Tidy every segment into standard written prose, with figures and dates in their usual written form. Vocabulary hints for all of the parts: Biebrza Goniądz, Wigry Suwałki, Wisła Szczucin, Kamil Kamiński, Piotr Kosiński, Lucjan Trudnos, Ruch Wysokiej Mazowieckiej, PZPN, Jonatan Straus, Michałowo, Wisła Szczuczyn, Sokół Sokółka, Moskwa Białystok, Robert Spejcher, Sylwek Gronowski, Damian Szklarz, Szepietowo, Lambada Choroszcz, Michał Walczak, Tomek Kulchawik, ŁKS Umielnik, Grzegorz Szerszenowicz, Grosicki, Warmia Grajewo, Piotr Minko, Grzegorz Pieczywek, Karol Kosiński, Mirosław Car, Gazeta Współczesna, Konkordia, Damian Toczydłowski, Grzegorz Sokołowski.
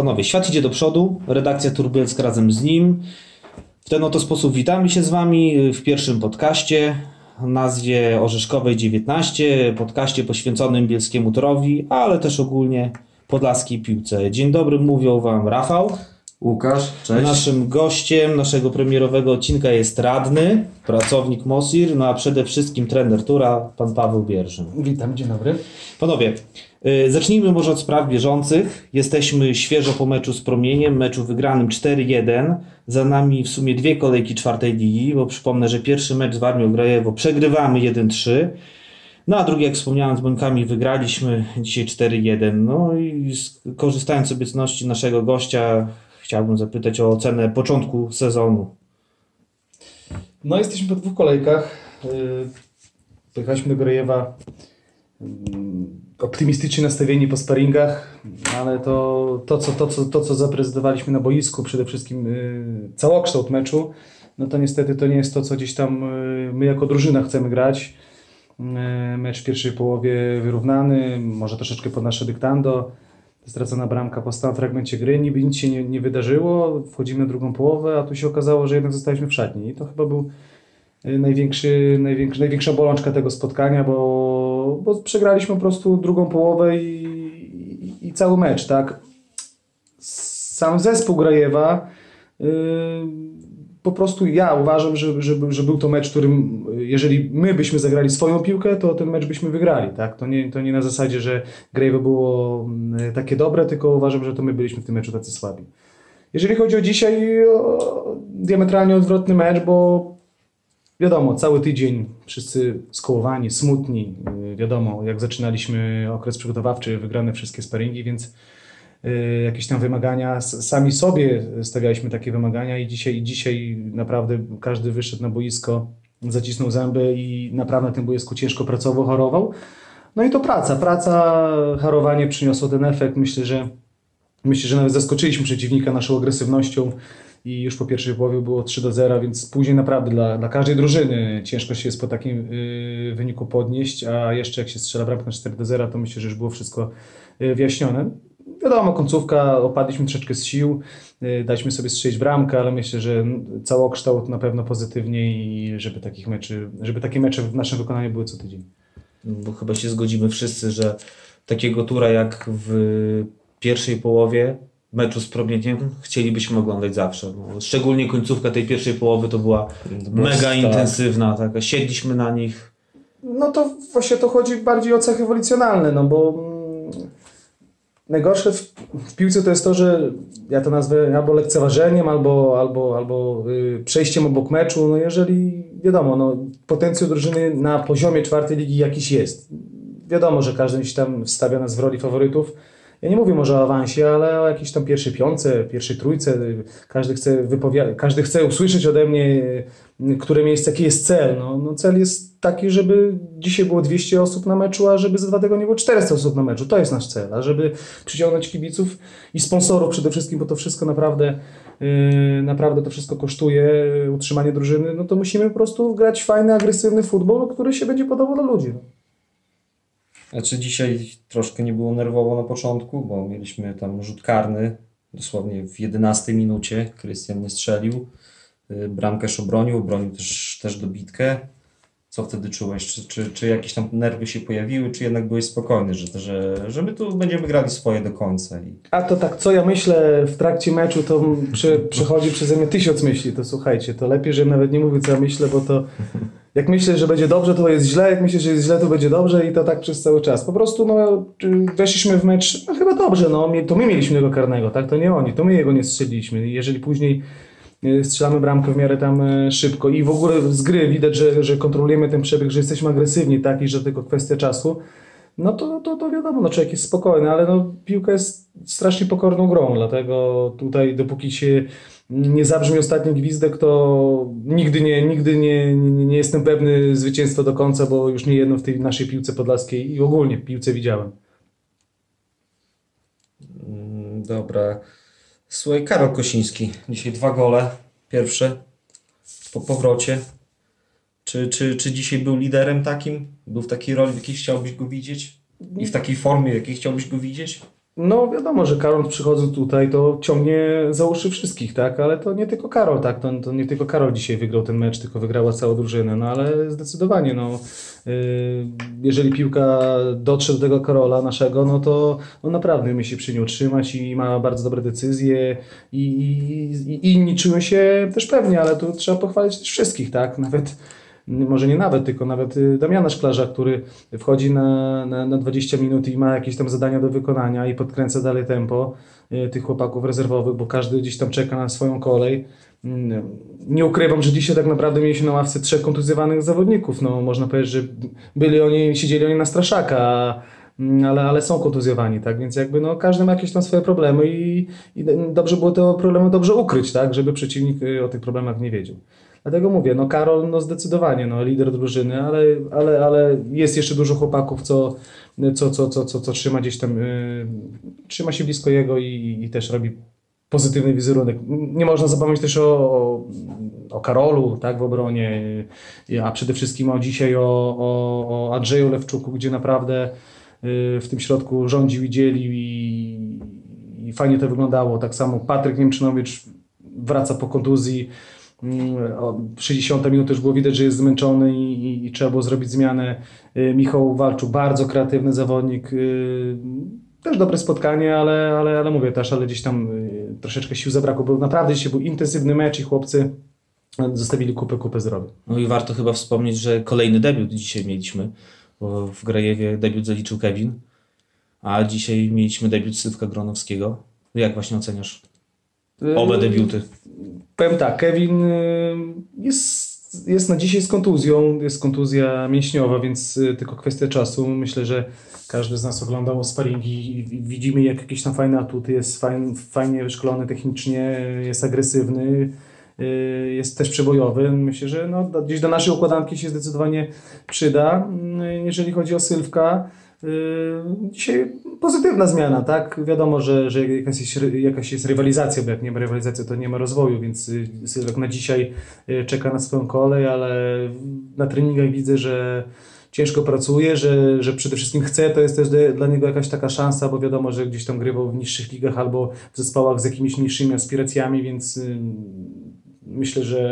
Panowie, świat idzie do przodu, redakcja Turbylska razem z nim. W ten oto sposób witamy się z Wami w pierwszym podcaście o nazwie Orzeszkowej 19, podcaście poświęconym bielskiemu torowi, ale też ogólnie podlaskiej piłce. Dzień dobry, mówią Wam Rafał. Łukasz, cześć. Naszym gościem naszego premierowego odcinka jest radny, pracownik MOSIR, no a przede wszystkim trener Tura, pan Paweł Bierży. Witam, dzień dobry. Panowie, zacznijmy może od spraw bieżących. Jesteśmy świeżo po meczu z Promieniem, meczu wygranym 4-1. Za nami w sumie dwie kolejki czwartej ligi, bo przypomnę, że pierwszy mecz z Warmią Grajewo przegrywamy 1-3. No a drugi, jak wspomniałem, z Mońkami wygraliśmy dzisiaj 4-1. No i korzystając z obecności naszego gościa, chciałbym zapytać o ocenę początku sezonu. No jesteśmy po dwóch kolejkach. Pojechaliśmy do Grajewa optymistycznie nastawieni po sparingach, ale to co zaprezentowaliśmy na boisku, przede wszystkim całokształt meczu, no to niestety to nie jest to, co gdzieś tam my jako drużyna chcemy grać. Mecz w pierwszej połowie wyrównany, może troszeczkę pod nasze dyktando. Stracona bramka po stałym fragmencie gry, niby nic się nie wydarzyło, wchodzimy na drugą połowę, a tu się okazało, że jednak zostaliśmy w szatni. I to chyba był największa bolączka tego spotkania, bo przegraliśmy po prostu drugą połowę i cały mecz, tak? Sam zespół Grajewa, po prostu ja uważam, że był to mecz, w którym jeżeli my byśmy zagrali swoją piłkę, to ten mecz byśmy wygrali, tak? To nie na zasadzie, że Grajewo było takie dobre, tylko uważam, że to my byliśmy w tym meczu tacy słabi. Jeżeli chodzi o dzisiaj, o diametralnie odwrotny mecz, bo wiadomo, cały tydzień wszyscy skołowani, smutni, wiadomo, jak zaczynaliśmy okres przygotowawczy, wygrane wszystkie sparingi, więc jakieś tam wymagania, sami sobie stawialiśmy takie wymagania i dzisiaj naprawdę każdy wyszedł na boisko, zacisnął zęby i naprawdę na tym boisku ciężko pracował, harował. No i to praca, harowanie przyniosło ten efekt. Myślę, że nawet zaskoczyliśmy przeciwnika naszą agresywnością i już po pierwszej połowie było 3-0, więc później naprawdę dla każdej drużyny ciężko się jest po takim wyniku podnieść, a jeszcze jak się strzela bramkę na 4-0, to myślę, że już było wszystko wyjaśnione. Wiadomo, końcówka, opadliśmy troszeczkę z sił, daliśmy sobie strzelić bramkę, ale myślę, że całokształt na pewno pozytywnie i żeby takie mecze w naszym wykonaniu były co tydzień. Bo chyba się zgodzimy wszyscy, że takiego Tura jak w pierwszej połowie meczu z Promieniem chcielibyśmy oglądać zawsze. Szczególnie końcówka tej pierwszej połowy to była mega intensywna, taka, siedliśmy na nich. No to właśnie to chodzi bardziej o cechy ewolucjonalne, no bo najgorsze w piłce to jest to, że ja to nazwę albo lekceważeniem, albo przejściem obok meczu. No jeżeli, wiadomo, no, potencjał drużyny na poziomie czwartej ligi jakiś jest. Wiadomo, że każdy się tam wstawia nas w roli faworytów. Ja nie mówię może o awansie, ale o jakiejś tam pierwszej piątce, pierwszej trójce. Każdy chce usłyszeć ode mnie, które miejsce, jaki jest cel. No cel jest taki, żeby dzisiaj było 200 osób na meczu, a żeby za 2 tygodnie było 400 osób na meczu. To jest nasz cel. A żeby przyciągnąć kibiców i sponsorów przede wszystkim, bo to wszystko naprawdę to wszystko kosztuje, utrzymanie drużyny, no to musimy po prostu grać fajny, agresywny futbol, który się będzie podobał do ludzi. Znaczy dzisiaj troszkę nie było nerwowo na początku, bo mieliśmy tam rzut karny, dosłownie w 11 minucie Krystian nie strzelił, bramkarz obronił też dobitkę. Co wtedy czułeś? Czy jakieś tam nerwy się pojawiły, czy jednak byłeś spokojny, że my tu będziemy grali swoje do końca? A to tak, co ja myślę w trakcie meczu, to przechodzi przeze mnie 1000 myśli, to słuchajcie, to lepiej, żebym nawet nie mówił, co ja myślę, bo to jak myślę, że będzie dobrze, to jest źle, jak myślę, że jest źle, to będzie dobrze i to tak przez cały czas. Po prostu weszliśmy w mecz, chyba dobrze, to my mieliśmy tego karnego, tak, to nie oni, to my jego nie strzeliliśmy. Jeżeli później strzelamy bramkę w miarę tam szybko i w ogóle z gry widać, że kontrolujemy ten przebieg, że jesteśmy agresywni, tak, i że tylko kwestia czasu, no to wiadomo, człowiek jest spokojny, ale piłka jest strasznie pokorną grą, dlatego tutaj dopóki się nie zabrzmi ostatni gwizdek, to nigdy nie jestem pewny zwycięstwa do końca, bo już nie jedno w tej naszej piłce podlaskiej i ogólnie w piłce widziałem. Dobra. Słuchaj, Karol Kosiński, dzisiaj 2 gole, pierwsze po powrocie. Czy dzisiaj był liderem takim? Był w takiej roli, w jakiej chciałbyś go widzieć? I w takiej formie, w jakiej chciałbyś go widzieć? No wiadomo, że Karol przychodząc tutaj to ciągnie za uszy wszystkich, tak? Ale to nie tylko Karol, tak? To nie tylko Karol dzisiaj wygrał ten mecz, tylko wygrała cała drużyna, no ale zdecydowanie, no jeżeli piłka dotrze do tego Karola naszego, no to on naprawdę umie się przy nią trzymać i ma bardzo dobre decyzje i inni czują się też pewnie, ale tu trzeba pochwalić też wszystkich, tak? Nawet może nie nawet, tylko nawet Damiana Szklarza, który wchodzi na 20 minut i ma jakieś tam zadania do wykonania i podkręca dalej tempo tych chłopaków rezerwowych, bo każdy gdzieś tam czeka na swoją kolej. Nie ukrywam, że dzisiaj tak naprawdę mieliśmy na ławce 3 kontuzjowanych zawodników. No, można powiedzieć, że siedzieli oni na straszaka, ale są kontuzjowani, tak? Więc jakby no, każdy ma jakieś tam swoje problemy i dobrze było te problemy dobrze ukryć, tak? Żeby przeciwnik o tych problemach nie wiedział. Dlatego mówię, no Karol no zdecydowanie no, lider drużyny, ale jest jeszcze dużo chłopaków, co trzyma gdzieś tam, trzyma się blisko jego i też robi pozytywny wizerunek. Nie można zapomnieć też o Karolu, tak, w obronie, a przede wszystkim dzisiaj o Andrzeju Lewczuku, gdzie naprawdę w tym środku rządził i dzielił i fajnie to wyglądało. Tak samo Patryk Niemczynowicz wraca po kontuzji. 60 minut już było widać, że jest zmęczony i trzeba było zrobić zmianę. Michał Walczuk, bardzo kreatywny zawodnik, też dobre spotkanie, ale mówię też, ale gdzieś tam troszeczkę sił zabrakło, bo naprawdę dzisiaj był intensywny mecz i chłopcy zostawili kupę zdrowia. No i warto chyba wspomnieć, że kolejny debiut dzisiaj mieliśmy, bo w Grajewie debiut zaliczył Kevin, a dzisiaj mieliśmy debiut Sylwka Gronowskiego. Jak właśnie oceniasz oba debiuty? Powiem tak, Kevin jest na dzisiaj z kontuzją, jest kontuzja mięśniowa, więc tylko kwestia czasu. Myślę, że każdy z nas oglądał sparingi i widzimy, jak jakieś tam fajne atuty, jest fajnie wyszkolony technicznie, jest agresywny, jest też przebojowy. Myślę, że no, gdzieś do naszej układanki się zdecydowanie przyda. Jeżeli chodzi o Sylwka, dzisiaj pozytywna zmiana, tak? Wiadomo, że jakaś jest rywalizacja, bo jak nie ma rywalizacji, to nie ma rozwoju, więc Sylwek na dzisiaj czeka na swoją kolej, ale na treningach widzę, że ciężko pracuje, że przede wszystkim chce, to jest też dla niego jakaś taka szansa, bo wiadomo, że gdzieś tam grywał w niższych ligach albo w zespołach z jakimiś niższymi aspiracjami, więc myślę, że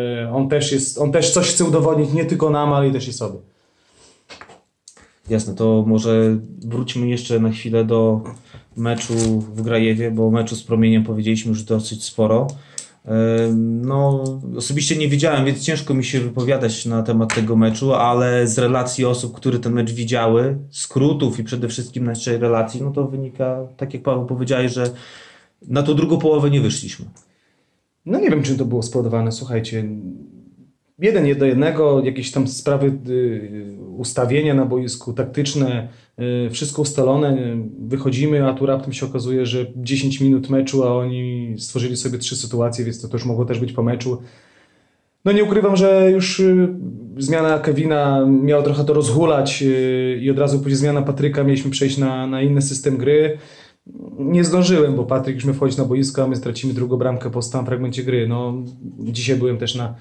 on też coś chce udowodnić nie tylko nam, ale i też i sobie. Jasne, to może wróćmy jeszcze na chwilę do meczu w Grajewie, bo o meczu z Promieniem powiedzieliśmy już dosyć sporo. No, osobiście nie wiedziałem, więc ciężko mi się wypowiadać na temat tego meczu, ale z relacji osób, które ten mecz widziały, skrótów i przede wszystkim naszej relacji, no to wynika, tak jak Paweł powiedziałeś, że na tą drugą połowę nie wyszliśmy. No nie wiem, czym to było spowodowane, słuchajcie. 1-1, jakieś tam sprawy ustawienia na boisku, taktyczne, wszystko ustalone, wychodzimy, a tu raptem się okazuje, że 10 minut meczu, a oni stworzyli sobie 3 sytuacje, więc to już mogło też być po meczu. No nie ukrywam, że już zmiana Kevina miała trochę to rozhulać i od razu później zmiana Patryka, mieliśmy przejść na inny system gry. Nie zdążyłem, bo Patryk już miał wchodzić na boisko, a my stracimy drugą bramkę po stałym fragmencie gry. No, dzisiaj byłem też na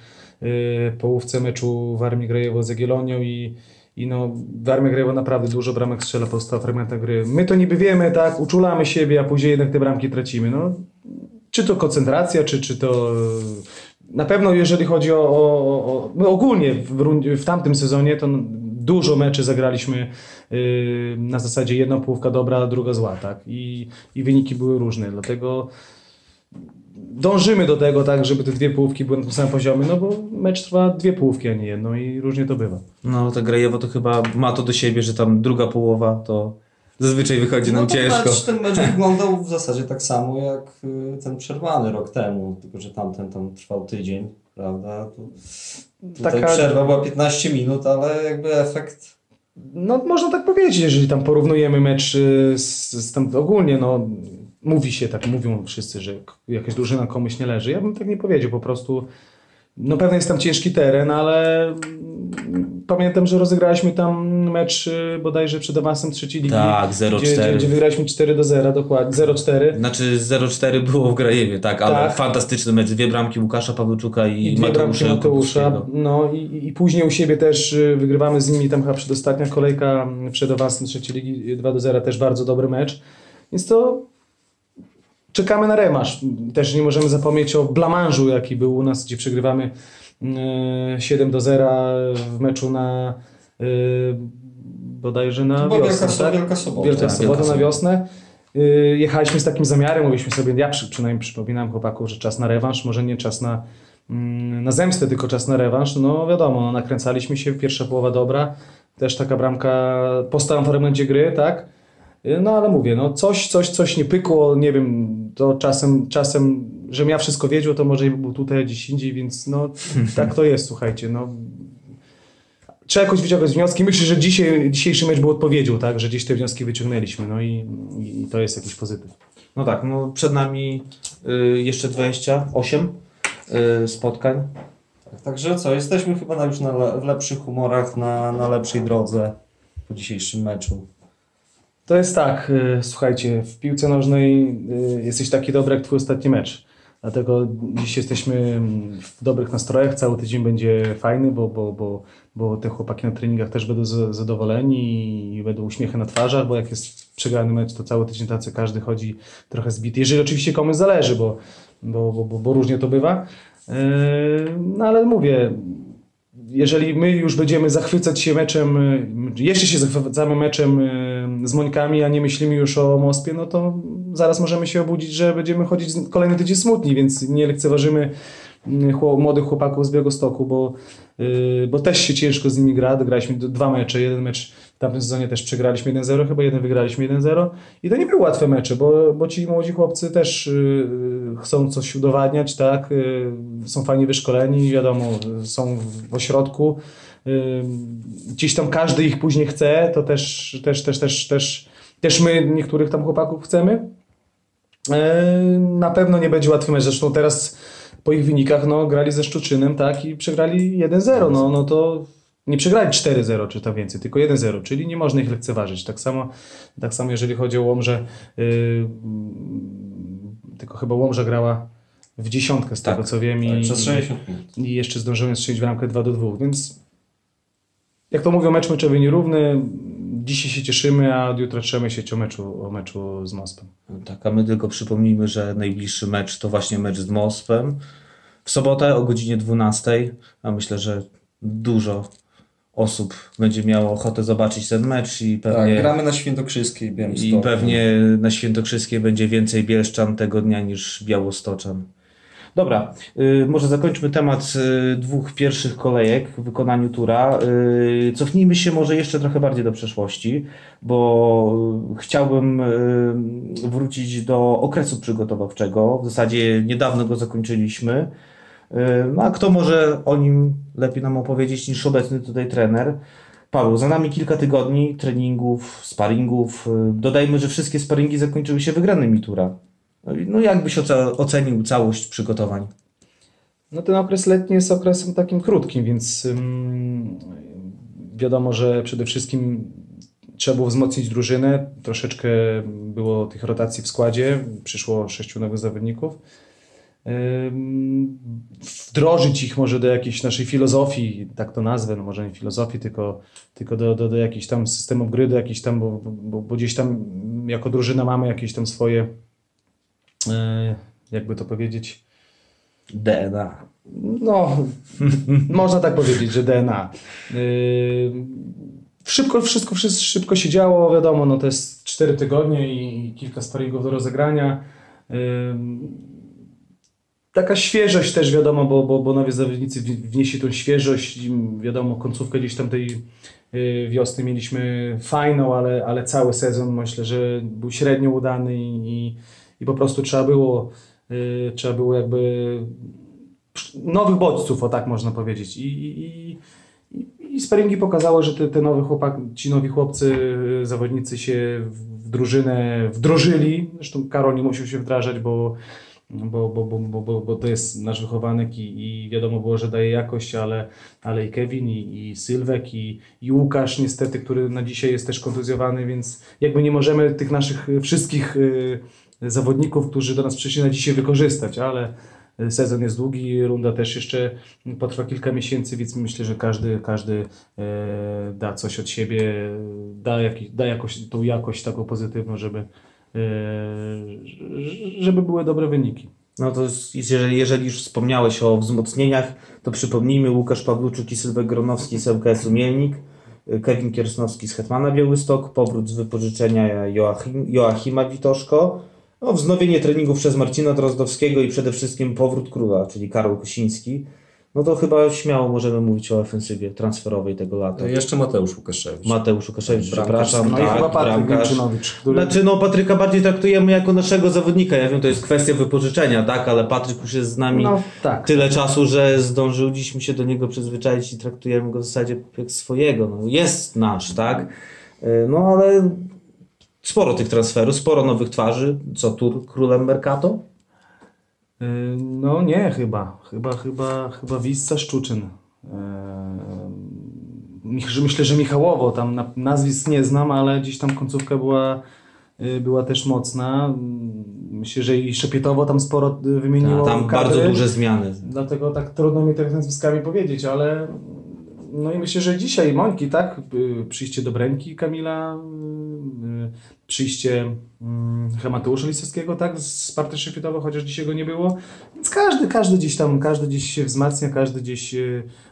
połówce meczu Warmii Grajewo z Jagiellonią i no, Warmia Grajewo naprawdę dużo bramek strzela po stałym fragmentach gry. My to niby wiemy, tak, uczulamy siebie, a później jednak te bramki tracimy. No, czy to koncentracja, czy to... Na pewno jeżeli chodzi o my ogólnie w tamtym sezonie, to dużo meczy zagraliśmy na zasadzie jedna połówka dobra, druga zła, tak? I wyniki były różne, dlatego dążymy do tego, tak, żeby te dwie połówki były na tym samym poziomie, no bo mecz trwa 2 połówki, a nie jedną i różnie to bywa. No ta Grajewo to chyba ma to do siebie, że tam druga połowa to zazwyczaj wychodzi nam ciężko. No ten mecz wyglądał w zasadzie tak samo jak ten przerwany rok temu, tylko że tamten tam trwał tydzień, prawda? Taka przerwa była 15 minut, ale jakby efekt... No można tak powiedzieć, jeżeli tam porównujemy mecz z tam ogólnie, no mówi się tak, mówią wszyscy, że jakaś drużyna komuś nie leży. Ja bym tak nie powiedział, po prostu no pewnie jest tam ciężki teren, ale pamiętam, że rozegraliśmy tam mecz bodajże przed awansem 3. ligi. Tak, 0-4. Gdzie wygraliśmy 4-0, dokładnie. 0-4. Znaczy 0-4 było w Grajewie, tak, ale tak. Fantastyczny mecz. 2 bramki Łukasza Pawełczuka i Mateusza. No i później u siebie też wygrywamy z nimi, tam chyba przedostatnia kolejka przed awansem 3. ligi 2-0, też bardzo dobry mecz. Więc to czekamy na rewanż. Też nie możemy zapomnieć o blamanżu, jaki był u nas, gdzie przegrywamy 7-0 w meczu na bodajże na wiosnę. Tak? Wielka Sobota na wiosnę. Jechaliśmy z takim zamiarem, mówiliśmy sobie, ja przynajmniej przypominam chłopaku, że czas na rewanż, może nie czas na zemstę, tylko czas na rewanż. No wiadomo, no, nakręcaliśmy się, pierwsza połowa dobra, też taka bramka po stałym fragmencie gry, tak? No ale mówię, no coś nie pykło, nie wiem, to czasem, żebym ja wszystko wiedział, to może był tutaj gdzieś indziej, więc no tak to jest, słuchajcie, no. Trzeba jakoś wyciągać wnioski. Myślę, że dzisiejszy mecz był odpowiedzią, tak, że gdzieś te wnioski wyciągnęliśmy, no i to jest jakiś pozytyw. No tak, no przed nami jeszcze 28 spotkań. Także co, jesteśmy chyba już w lepszych humorach, na lepszej drodze po dzisiejszym meczu. To jest tak, słuchajcie, w piłce nożnej jesteś taki dobry jak twój ostatni mecz. Dlatego dziś jesteśmy w dobrych nastrojach, cały tydzień będzie fajny, bo te chłopaki na treningach też będą zadowoleni i będą uśmiechy na twarzach, bo jak jest przegrany mecz, to cały tydzień tacy, każdy chodzi trochę zbity, jeżeli oczywiście komuś zależy, bo różnie to bywa. No ale mówię, jeżeli my już będziemy zachwycać się meczem, jeszcze się zachwycamy meczem z Mońkami, a nie myślimy już o Moskwie, no to zaraz możemy się obudzić, że będziemy chodzić kolejny tydzień smutni, więc nie lekceważymy młodych chłopaków z Białegostoku, bo też się ciężko z nimi gra. Graliśmy dwa mecze, jeden mecz w tamtym sezonie też przegraliśmy 1-0, chyba jeden wygraliśmy 1-0 i to nie były łatwe mecze, bo ci młodzi chłopcy też chcą coś udowadniać, tak? Są fajnie wyszkoleni, wiadomo, są w ośrodku, gdzieś tam każdy ich później chce, to też my niektórych tam chłopaków chcemy. Na pewno nie będzie łatwy mecz, zresztą teraz po ich wynikach, no, grali ze Szczuczynem, tak, i przegrali 1-0, no to nie przegrali 4-0 czy tam więcej, tylko 1-0, czyli nie można ich lekceważyć. Tak samo jeżeli chodzi o Łomżę, tylko chyba Łomża grała w dziesiątkę z tego, tak, co wiem, tak, przez 60 minut. I jeszcze zdążyłem strzelić w ramkę 2-2, więc jak to mówią, mecz meczowy nierówny. Dzisiaj się cieszymy, a od jutra trzeba myśleć o meczu z Mospem. Tak, a my tylko przypomnijmy, że najbliższy mecz to właśnie mecz z Mospem. W sobotę o godzinie 12:00, a myślę, że dużo osób będzie miało ochotę zobaczyć ten mecz i pewnie... Tak, gramy na Świętokrzyskiej. I pewnie na Świętokrzyskiej będzie więcej bielszczan tego dnia niż białostoczan. Dobra, może zakończmy temat dwóch pierwszych kolejek w wykonaniu Tura. Cofnijmy się może jeszcze trochę bardziej do przeszłości, bo chciałbym wrócić do okresu przygotowawczego. W zasadzie niedawno go zakończyliśmy. A kto może o nim lepiej nam opowiedzieć niż obecny tutaj trener? Paweł, za nami kilka tygodni treningów, sparingów. Dodajmy, że wszystkie sparingi zakończyły się wygranymi Tura. No jak byś ocenił całość przygotowań? No ten okres letni jest okresem takim krótkim, więc wiadomo, że przede wszystkim trzeba było wzmocnić drużynę. Troszeczkę było tych rotacji w składzie, przyszło 6 nowych zawodników. Wdrożyć ich może do jakiejś naszej filozofii, tak to nazwę, no może nie filozofii, tylko do jakichś tam systemów gry, do jakichś tam, bo gdzieś tam jako drużyna mamy jakieś tam swoje, jakby to powiedzieć, DNA. No, można tak powiedzieć, że DNA. Wszystko się działo, wiadomo, no to jest 4 tygodnie i kilka sparingów do rozegrania. Taka świeżość też, wiadomo, bo nowi zawodnicy wnieśli tą świeżość. Wiadomo, końcówkę gdzieś tam tej wiosny mieliśmy fajną, ale cały sezon myślę, że był średnio udany i po prostu trzeba było jakby nowych bodźców, o tak można powiedzieć. I sparingi pokazało, że ci nowi chłopcy, zawodnicy się w drużynę wdrożyli. Zresztą Karol nie musiał się wdrażać, bo to jest nasz wychowanek i wiadomo było, że daje jakość, ale i Kevin, i Sylwek, i Łukasz niestety, który na dzisiaj jest też kontuzjowany, więc jakby nie możemy tych naszych wszystkich zawodników, którzy do nas przyszli, na dzisiaj wykorzystać, ale sezon jest długi, runda też jeszcze potrwa kilka miesięcy, więc myślę, że każdy da coś od siebie, da jakąś tą jakość taką pozytywną, żeby żeby były dobre wyniki. No to jeżeli już wspomniałeś o wzmocnieniach, to przypomnijmy: Łukasz Pawełczuk i Sylwek Gronowski z ŁKS Umielnik, Kevin Kiersnowski z Hetmana Białystok, powrót z wypożyczenia Joachima Witoszko, no, wznowienie treningów przez Marcina Drozdowskiego i przede wszystkim powrót króla, czyli Karol Kosiński. No to chyba śmiało możemy mówić o ofensywie transferowej tego lata. Jeszcze Mateusz Łukaszewicz. Przepraszam. No i chyba Patryk Niemczynowicz. Znaczy, no Patryka bardziej traktujemy jako naszego zawodnika. Ja wiem, to jest kwestia wypożyczenia, tak? Ale Patryk już jest z nami tyle czasu, że zdążyliśmy się do niego przyzwyczaić i traktujemy go w zasadzie jak swojego. No, jest nasz, tak? No ale sporo tych transferów, sporo nowych twarzy. Co, Tur królem Mercato? No nie, chyba Wisła Szczucin. Myślę, że Michałowo, tam nazwisk nie znam, ale gdzieś tam końcówka była też mocna. Myślę, że i Szepietowo tam sporo wymieniło. Tam kadry, bardzo duże zmiany. Dlatego tak trudno mi tych nazwiskami powiedzieć, ale no i myślę, że dzisiaj Mońki, tak? Przyjście do Bręki Kamila, przyjście Mateusza Lisowskiego, tak? Z partii Szefietowo, chociaż dzisiaj go nie było. Więc każdy gdzieś tam, każdy gdzieś się wzmacnia, każdy gdzieś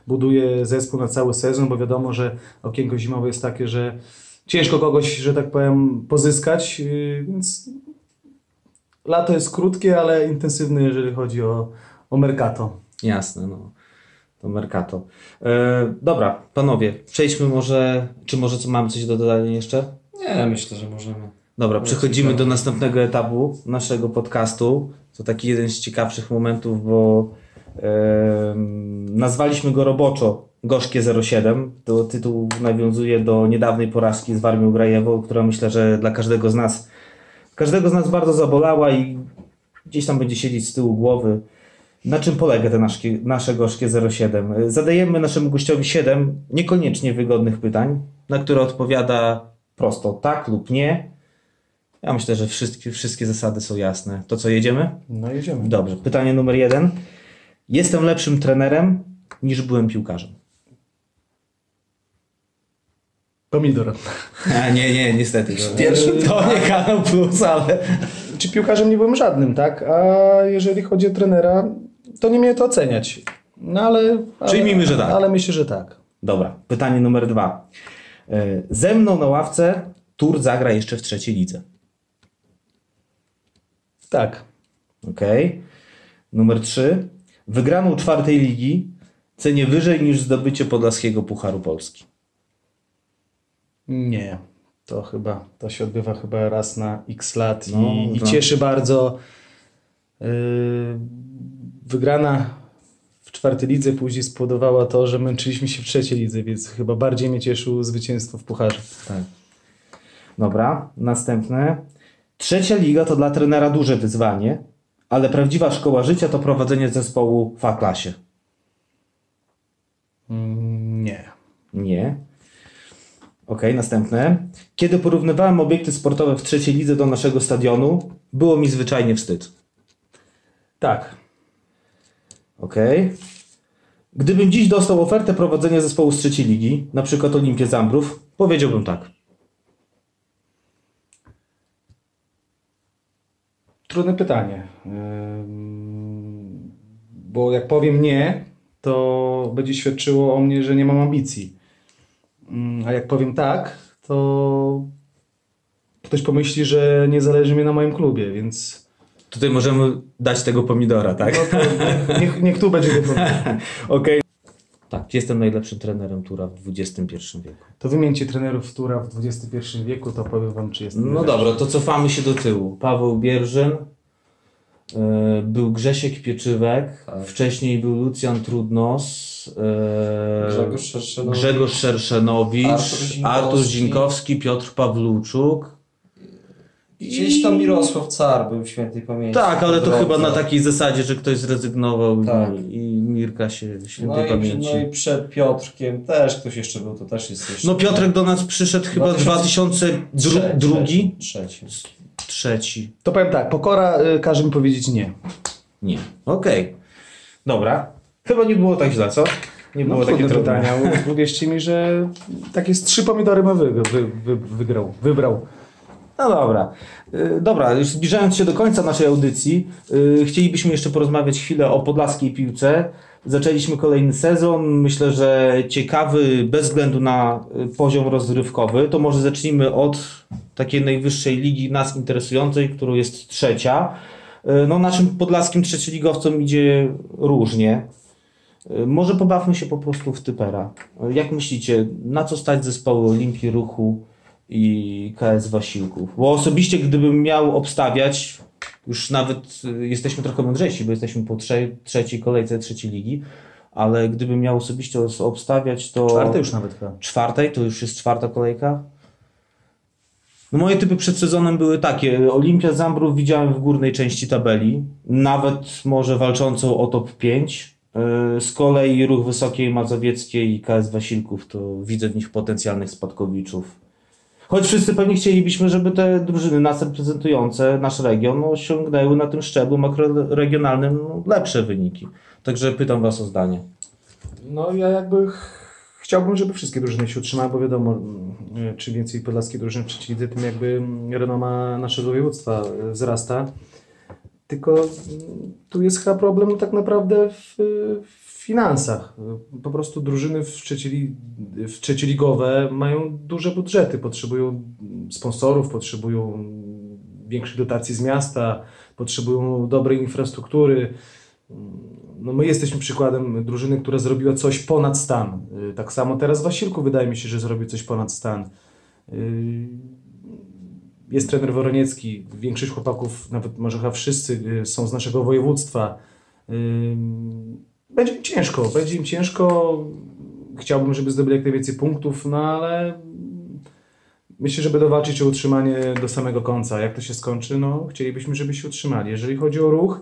buduje zespół na cały sezon, bo wiadomo, że okienko zimowe jest takie, że ciężko kogoś, że tak powiem, pozyskać, więc lato jest krótkie, ale intensywne, jeżeli chodzi o Mercato. Jasne, no. Mercato. Dobra, panowie, przejdźmy może, czy może mamy coś do dodania jeszcze? Nie, myślę, że możemy. Dobra, przechodzimy do następnego etapu naszego podcastu. To taki jeden z ciekawszych momentów, bo nazwaliśmy go roboczo Gorzkie 07. To tytuł nawiązuje do niedawnej porażki z Warmią Grajewo, która myślę, że dla każdego z nas bardzo zabolała i gdzieś tam będzie siedzieć z tyłu głowy. Na czym polega to nasze Gorzkie 07? Zadajemy naszemu gościowi 7 niekoniecznie wygodnych pytań, na które odpowiada prosto tak lub nie. Ja myślę, że wszystkie zasady są jasne. To co, jedziemy? No jedziemy. Dobrze, pytanie numer 1. Jestem lepszym trenerem niż byłem piłkarzem. Pomidor. Nie, niestety. To nie Kanał Plus, ale... Czy piłkarzem nie byłem żadnym, tak? A jeżeli chodzi o trenera... To nie miałem to oceniać, no ale przyjmijmy, że tak. Ale myślę, że tak. Dobra, pytanie numer 2. Ze mną na ławce Tur zagra jeszcze w trzeciej lidze. Tak. Okej. Numer 3. Wygraną czwartej ligi cenię wyżej niż zdobycie podlaskiego Pucharu Polski. Nie. To się odbywa chyba raz na x lat i cieszy bardzo... Wygrana w czwartej lidze później spowodowała to, że męczyliśmy się w trzeciej lidze, więc chyba bardziej mnie cieszyło zwycięstwo w Pucharze. Tak. Dobra, następne. Trzecia liga to dla trenera duże wyzwanie, ale prawdziwa szkoła życia to prowadzenie zespołu w A-klasie. Nie. Okej, następne. Kiedy porównywałem obiekty sportowe w trzeciej lidze do naszego stadionu, było mi zwyczajnie wstyd. Tak. Okej. Gdybym dziś dostał ofertę prowadzenia zespołu z trzeciej ligi, na przykład Olimpię Zambrów, powiedziałbym tak. Trudne pytanie. Bo jak powiem nie, to będzie świadczyło o mnie, że nie mam ambicji. A jak powiem tak, to ktoś pomyśli, że nie zależy mi na moim klubie, więc... Tutaj możemy dać tego pomidora, tak? No to niech tu będzie go Okej. Tak, jestem najlepszym trenerem Tura w XXI wieku. To wymieńcie trenerów Tura w XXI wieku, to powiem wam, czy jestem najlepszy. No dobra, to cofamy się do tyłu. Paweł Bierży, był Grzesiek Pieczywek, tak. Wcześniej był Lucjan Trudnos, Grzegorz Szerszenowicz, Artur Zinkowski, Piotr Pawluczuk. Gdzieś tam Mirosław Car był w świętej pamięci. Tak, ale to chyba na takiej zasadzie, że ktoś zrezygnował i Mirka się w świętej pamięci. No i przed Piotrkiem też ktoś jeszcze był, to też jest jeszcze... No Piotrek do nas przyszedł chyba 2002? Trzeci. To powiem tak, pokora każe mi powiedzieć nie. Nie, okej. Dobra, chyba nie było tak źle, co? Nie było takie pytania. Uwierzcie mi, że tak jest 3 pomidory wybrał. No dobra. Dobra, już zbliżając się do końca naszej audycji, chcielibyśmy jeszcze porozmawiać chwilę o podlaskiej piłce. Zaczęliśmy kolejny sezon, myślę, że ciekawy bez względu na poziom rozrywkowy. To może zacznijmy od takiej najwyższej ligi nas interesującej, którą jest trzecia. No naszym podlaskim trzecioligowcom idzie różnie. Może pobawmy się po prostu w typera. Jak myślicie, na co stać zespoły Olimpii, Ruchu i KS Wasilków? Bo osobiście gdybym miał obstawiać, już nawet jesteśmy trochę mądrzejsi, bo jesteśmy po trzeciej kolejce trzeciej ligi, ale gdybym miał osobiście obstawiać, to... Czwartej już nawet chyba. Czwartej? To już jest czwarta kolejka? No moje typy przed sezonem były takie. Olimpia Zambrów widziałem w górnej części tabeli, nawet może walczącą o top 5. Z kolei Ruch Wysokiej Mazowieckiej i KS Wasilków to widzę w nich potencjalnych spadkowiczów. Choć wszyscy pewnie chcielibyśmy, żeby te drużyny nas reprezentujące, nasz region, osiągnęły na tym szczeblu makroregionalnym lepsze wyniki. Także pytam Was o zdanie. No ja jakby chciałbym, żeby wszystkie drużyny się utrzymały, bo wiadomo, czy więcej podlaskiej drużyn w trzeciej lidze, tym jakby renoma naszego województwa wzrasta. Tylko tu jest chyba problem tak naprawdę w finansach. Po prostu drużyny w trzecioligowe mają duże budżety, potrzebują sponsorów, potrzebują większych dotacji z miasta, potrzebują dobrej infrastruktury. No my jesteśmy przykładem drużyny, która zrobiła coś ponad stan. Tak samo teraz Wasilków wydaje mi się, że zrobił coś ponad stan. Jest trener Woroniecki, większość chłopaków, nawet może chyba wszyscy są z naszego województwa. Będzie im ciężko. Chciałbym, żeby zdobyli jak najwięcej punktów, no ale myślę, że będą walczyć o utrzymanie do samego końca. Jak to się skończy, no chcielibyśmy, żeby się utrzymali. Jeżeli chodzi o Ruch,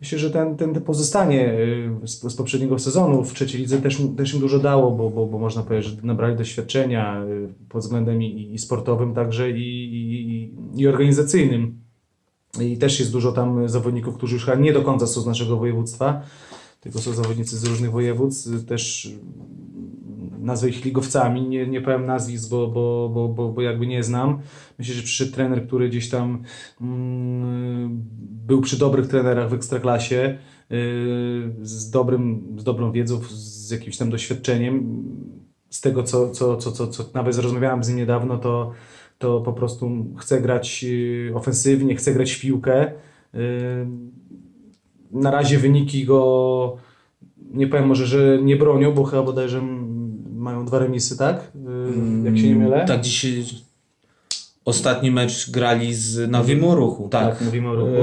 myślę, że ten pozostanie z poprzedniego sezonu w trzeciej lidze też im dużo dało, bo można powiedzieć, że nabrali doświadczenia pod względem i sportowym, także i organizacyjnym. I też jest dużo tam zawodników, którzy już chyba nie do końca są z naszego województwa, tylko są zawodnicy z różnych województw, też nazwę ich ligowcami, nie powiem nazwisk, bo jakby nie znam. Myślę, że przyszedł trener, który gdzieś tam był przy dobrych trenerach w Ekstraklasie, z dobrą wiedzą, z jakimś tam doświadczeniem. Z tego, co nawet rozmawiałem z nim niedawno, to po prostu chce grać ofensywnie, chce grać w piłkę. Na razie wyniki go, nie powiem może, że nie bronią, bo chyba bodajże mają 2 remisy, tak? Jak się nie mylę? Tak, dzisiaj ostatni mecz grali na Wimoruchu.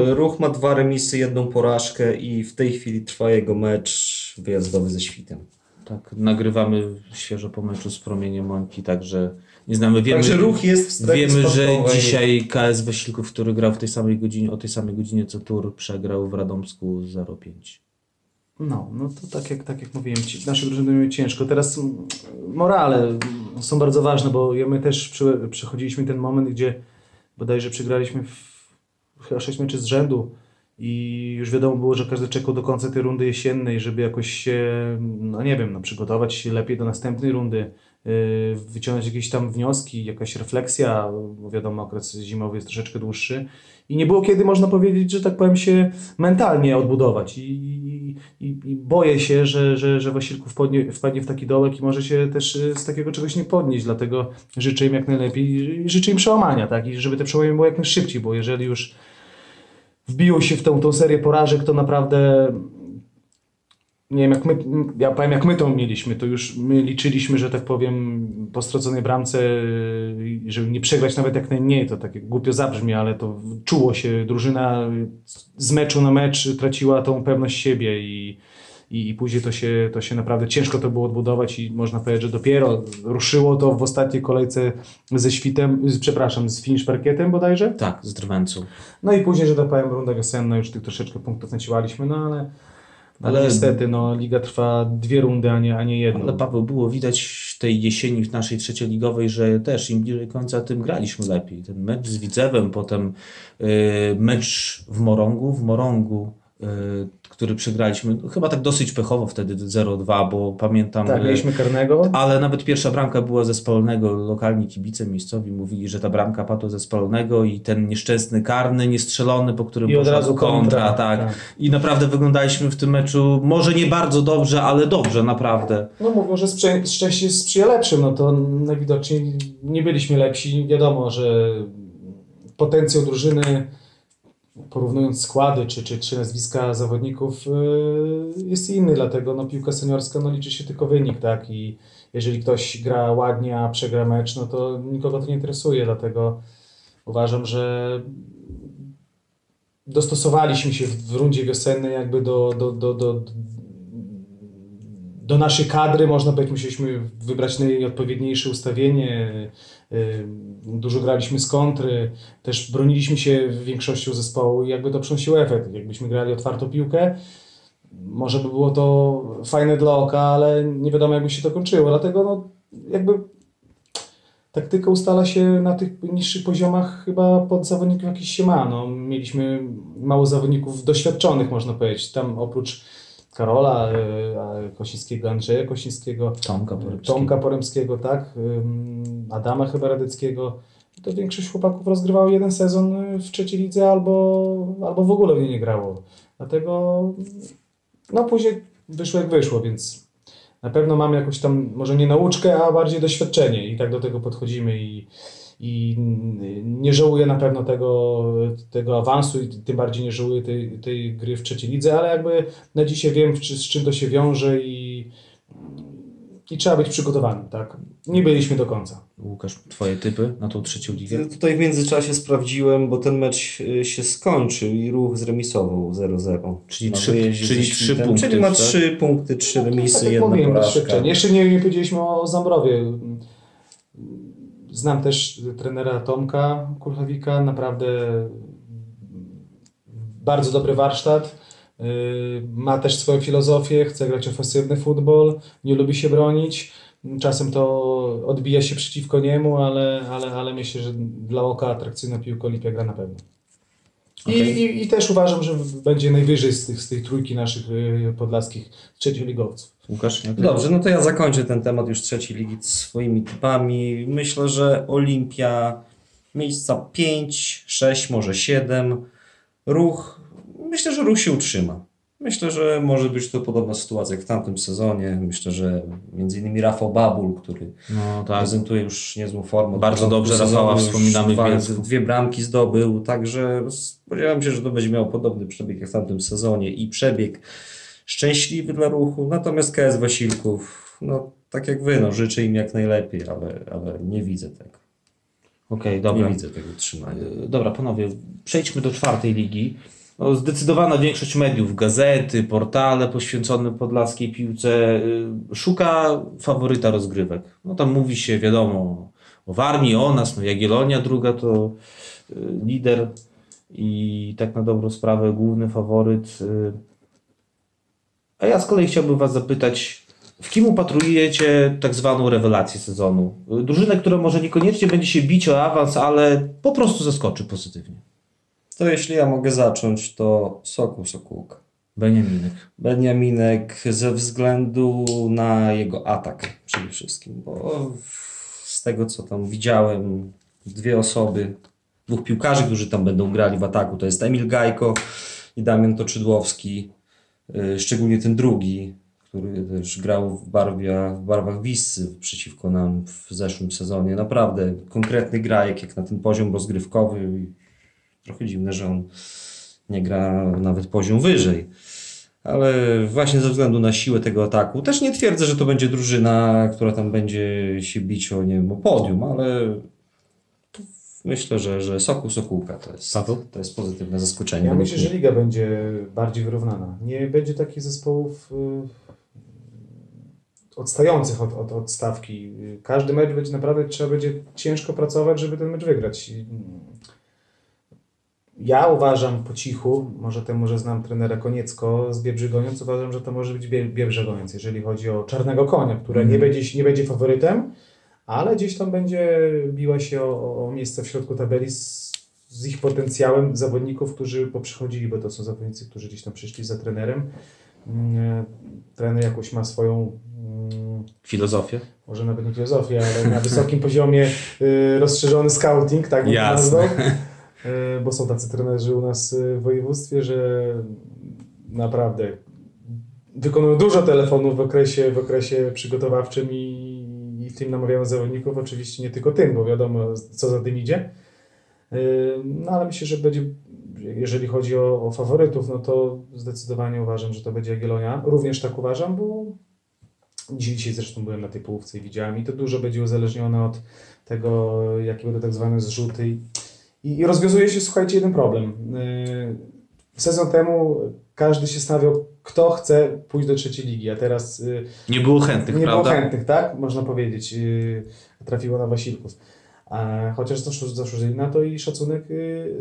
Ruch ma 2 remisy, 1 porażkę i w tej chwili trwa jego mecz wyjazdowy ze Świtem. Tak, nagrywamy świeżo po meczu z Promieniem Mońki, także nie znamy. Także Ruch jest w strefie sportowej. Że dzisiaj KS Wasilków, który grał w tej samej godzinie, o tej samej godzinie co Tur, przegrał w Radomsku 0-5. No to tak jak mówiłem, nasze drużyny miały ciężko. Teraz morale są bardzo ważne, bo my też przechodziliśmy ten moment, gdzie bodajże przegraliśmy chyba 6 meczów z rzędu i już wiadomo było, że każdy czekał do końca tej rundy jesiennej, żeby jakoś się, przygotować się lepiej do następnej rundy, wyciągnąć jakieś tam wnioski, jakaś refleksja, bo wiadomo, okres zimowy jest troszeczkę dłuższy i nie było kiedy, można powiedzieć, że tak powiem, się mentalnie odbudować i boję się, że Wasilków wpadnie w taki dołek i może się też z takiego czegoś nie podnieść, dlatego życzę im jak najlepiej i życzę im przełamania, tak, i żeby te przełamanie było jak najszybciej, bo jeżeli już wbiło się w tą serię porażek, to naprawdę nie wiem, jak my to mieliśmy, to już my liczyliśmy, że tak powiem, po straconej bramce, żeby nie przegrać nawet jak najmniej, to tak głupio zabrzmi, ale to czuło się, drużyna z meczu na mecz traciła tą pewność siebie i później to się naprawdę ciężko to było odbudować i można powiedzieć, że dopiero ruszyło to w ostatniej kolejce ze Świtem, z Finisz Parkietem bodajże? Tak, z Drwęcu. No i później, że tak powiem, runda wiosenna, już tych troszeczkę punktów naciłaliśmy, no ale niestety, liga trwa 2 rundy, a nie 1. Ale Paweł, było widać tej jesieni w naszej trzecioligowej, że też im bliżej końca, tym graliśmy lepiej. Ten mecz z Widzewem, potem mecz w Morągu który przegraliśmy, chyba tak dosyć pechowo wtedy 0-2, bo pamiętam... Tak, mieliśmy karnego. Ale nawet pierwsza bramka była ze Spalonego. Lokalni kibice miejscowi mówili, że ta bramka padła ze Spalonego i ten nieszczęsny karny, niestrzelony, po którym poszła kontra. Tak. I naprawdę wyglądaliśmy w tym meczu może nie bardzo dobrze, ale dobrze, naprawdę. No mówią, że szczęście sprzyja lepszym, no to najwidoczniej nie byliśmy lepsi. Wiadomo, że potencjał drużyny, porównując składy czy nazwiska zawodników, jest inny, dlatego no, piłka seniorska no, liczy się tylko wynik, tak? I jeżeli ktoś gra ładnie, a przegra mecz, no to nikogo to nie interesuje, dlatego uważam, że dostosowaliśmy się w rundzie wiosennej jakby do naszej kadry, można powiedzieć, musieliśmy wybrać najodpowiedniejsze ustawienie. Dużo graliśmy z kontry, też broniliśmy się w większości zespołu i jakby to przynosiło efekt. Jakbyśmy grali otwartą piłkę, może by było to fajne dla oka, ale nie wiadomo jakby się to kończyło. Dlatego no, jakby taktyka ustala się na tych niższych poziomach chyba pod zawodników jakiś się ma. No, mieliśmy mało zawodników doświadczonych, można powiedzieć. Tam oprócz Karola Kosińskiego, Andrzeja Kosińskiego, Tomka Poremskiego, tak, Adama chyba Radyckiego, to większość chłopaków rozgrywało jeden sezon w trzeciej lidze albo w ogóle nie grało. Dlatego no później wyszło jak wyszło, więc na pewno mamy jakąś tam może nie nauczkę, a bardziej doświadczenie i tak do tego podchodzimy i nie żałuję na pewno tego awansu i tym bardziej nie żałuję tej gry w trzeciej lidze, ale jakby na dzisiaj wiem, z czym to się wiąże i trzeba być przygotowanym, tak? Nie byliśmy do końca. Łukasz, twoje typy na tą trzecią ligę? Tutaj w międzyczasie sprawdziłem, bo ten mecz się skończył i Ruch zremisował 0-0. Czyli trzy punkty. Czyli ma 3 punkty, 3 remisy, tak 1 porażka. Jeszcze nie powiedzieliśmy o Zambrowie. Znam też trenera Tomka Kulchawika, naprawdę bardzo dobry warsztat, ma też swoją filozofię, chce grać ofensywny futbol, nie lubi się bronić, czasem to odbija się przeciwko niemu, ale myślę, że dla oka atrakcyjna piłkolipia gra na pewno. Okay. I też uważam, że będzie najwyżej z tej trójki naszych podlaskich trzecioligowców. Łukasz, nie? Dobrze, no to ja zakończę ten temat już trzeciej ligi swoimi typami. Myślę, że Olimpia miejsca 5, 6, może 7. Ruch, myślę, że Ruch się utrzyma. Myślę, że może być to podobna sytuacja jak w tamtym sezonie. Myślę, że między innymi Rafał Babul, który prezentuje już niezłą formę. Bardzo dobrze Rafała wspominamy. 2 bramki zdobył, także spodziewam się, że to będzie miało podobny przebieg jak w tamtym sezonie i przebieg szczęśliwy dla Ruchu. Natomiast KS Wasilków, no tak jak wy, no, życzę im jak najlepiej, ale nie widzę tego. Okej, dobra. Nie widzę tego utrzymania. Dobra, panowie, przejdźmy do czwartej ligi. No, zdecydowana większość mediów, gazety, portale poświęcone podlaskiej piłce szuka faworyta rozgrywek. No tam mówi się, wiadomo, o Warmii, o nas, no Jagiellonia druga to lider i tak na dobrą sprawę główny faworyt. A ja z kolei chciałbym was zapytać, w kim upatrujecie tak zwaną rewelację sezonu? Drużynę, która może niekoniecznie będzie się bić o awans, ale po prostu zaskoczy pozytywnie. To jeśli ja mogę zacząć, to Sokół Sokółka. Beniaminek ze względu na jego atak przede wszystkim, bo z tego co tam widziałem, 2 osoby, 2 piłkarzy, którzy tam będą grali w ataku, to jest Emil Gajko i Damian Toczydłowski, szczególnie ten drugi, który też grał w barwach Wisły przeciwko nam w zeszłym sezonie. Naprawdę konkretny grajek jak na ten poziom rozgrywkowy. Trochę dziwne, że on nie gra nawet poziom wyżej. Ale właśnie ze względu na siłę tego ataku. Też nie twierdzę, że to będzie drużyna, która tam będzie się bić o, nie wiem, o podium, ale myślę, że Sokół Sokółka to jest pozytywne zaskoczenie. Ja myślę, że liga będzie bardziej wyrównana. Nie będzie takich zespołów odstających od stawki. Każdy mecz będzie naprawdę, trzeba będzie ciężko pracować, żeby ten mecz wygrać. Ja uważam po cichu, może znam trenera Koniecko z Biebrzy Goniądz, uważam, że to może być Biebrza Goniądz, jeżeli chodzi o czarnego konia, które nie będzie faworytem, ale gdzieś tam będzie biła się o miejsce w środku tabeli z z ich potencjałem zawodników, którzy poprzychodzili, bo to są zawodnicy, którzy gdzieś tam przyszli za trenerem. Trener jakoś ma swoją filozofię. Może nawet nie filozofię, ale na wysokim poziomie rozszerzony scouting, tak bym nazwał. Bo są tacy trenerzy u nas w województwie, że naprawdę wykonują dużo telefonów w okresie przygotowawczym i w tym namawiamy zawodników, oczywiście nie tylko tym, bo wiadomo, co za tym idzie. No ale myślę, że będzie, jeżeli chodzi o faworytów, no to zdecydowanie uważam, że to będzie Jagiellonia. Również tak uważam, bo dzisiaj zresztą byłem na tej połówce i widziałem, i to dużo będzie uzależnione od tego, jakie będą tak zwane zrzuty. I rozwiązuje się, słuchajcie, jeden problem. Sezon temu każdy się stawiał, kto chce pójść do trzeciej ligi, a teraz... Nie było chętnych, prawda? Nie było chętnych, tak? Można powiedzieć. Trafiło na Wasilków. A chociaż zasłużyli na to i szacunek,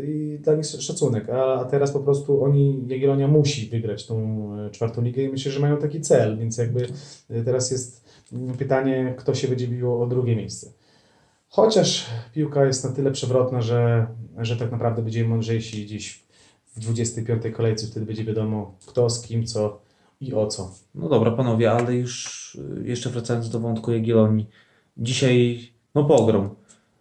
i dla nich szacunek. A teraz po prostu Jagiellonia musi wygrać tą czwartą ligę i myślę, że mają taki cel, więc jakby teraz jest pytanie, kto się będzie biło o drugie miejsce. Chociaż piłka jest na tyle przewrotna, że tak naprawdę będziemy mądrzejsi gdzieś w 25. kolejce, wtedy będzie wiadomo, kto z kim, co i o co. No dobra panowie, ale już jeszcze wracając do wątku Jagiellonii. Dzisiaj pogrom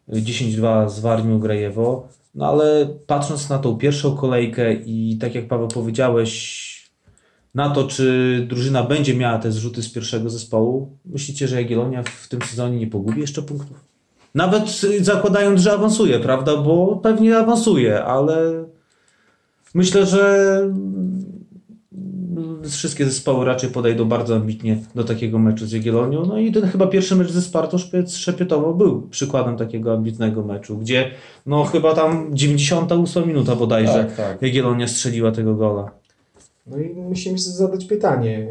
10-2 z Warmią Grajewo, no ale patrząc na tą pierwszą kolejkę i tak jak Paweł powiedziałeś, na to, czy drużyna będzie miała te zrzuty z pierwszego zespołu, myślicie, że Jagiellonia w tym sezonie nie pogubi jeszcze punktów? Nawet zakładając, że awansuje, prawda? Bo pewnie awansuje, ale myślę, że wszystkie zespoły raczej podejdą bardzo ambitnie do takiego meczu z Jagiellonią. No i ten chyba pierwszy mecz ze Spartą Szepietowo był przykładem takiego ambitnego meczu, gdzie chyba tam 98 minuta bodajże tak. Jagiellonia strzeliła tego gola. No i musimy sobie zadać pytanie,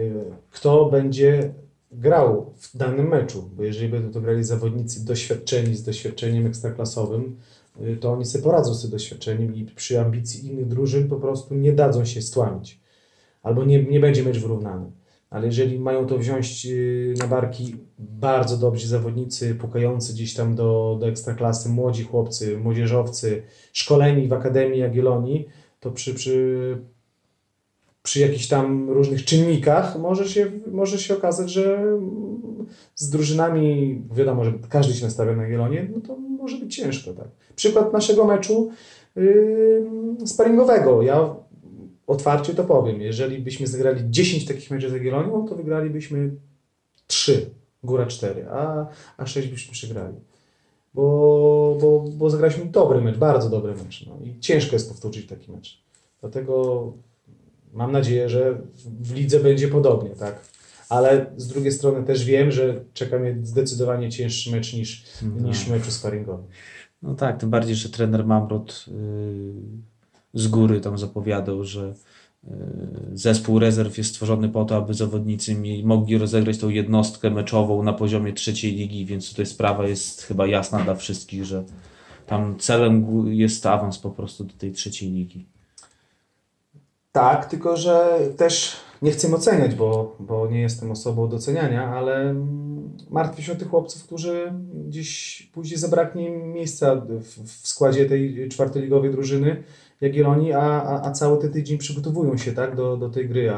kto będzie grał w danym meczu, bo jeżeli będą to grali zawodnicy doświadczeni z doświadczeniem ekstraklasowym, to oni sobie poradzą z tym doświadczeniem i przy ambicji innych drużyn po prostu nie dadzą się stłamić. Albo nie będzie mecz wyrównany. Ale jeżeli mają to wziąć na barki bardzo dobrzy zawodnicy, pukający gdzieś tam do ekstraklasy, młodzi chłopcy, młodzieżowcy, szkoleni w Akademii Jagiellonii, to przy jakichś tam różnych czynnikach może się okazać, że z drużynami, wiadomo, że każdy się nastawia na Jagiellonię, no to może być ciężko, tak. Przykład naszego meczu sparingowego. Ja otwarcie to powiem. Jeżeli byśmy zagrali 10 takich meczów z Jagiellonią, to wygralibyśmy 3, góra 4, a 6 byśmy przegrali. Bo zagraliśmy dobry mecz, bardzo dobry mecz. No. I ciężko jest powtórzyć taki mecz. Dlatego mam nadzieję, że w lidze będzie podobnie, tak? Ale z drugiej strony też wiem, że czeka mnie zdecydowanie cięższy mecz niż mecz sparingowy. No tak, tym bardziej, że trener Mamrot z góry tam zapowiadał, że zespół rezerw jest stworzony po to, aby zawodnicy mogli rozegrać tą jednostkę meczową na poziomie trzeciej ligi, więc tutaj sprawa jest chyba jasna dla wszystkich, że tam celem jest awans po prostu do tej trzeciej ligi. Tak, tylko że też nie chcę oceniać, bo nie jestem osobą do oceniania, ale martwię się o tych chłopców, którzy gdzieś później zabraknie im miejsca w składzie tej czwartoligowej drużyny Jagiellonii, a cały ten tydzień przygotowują się tak do tej gry,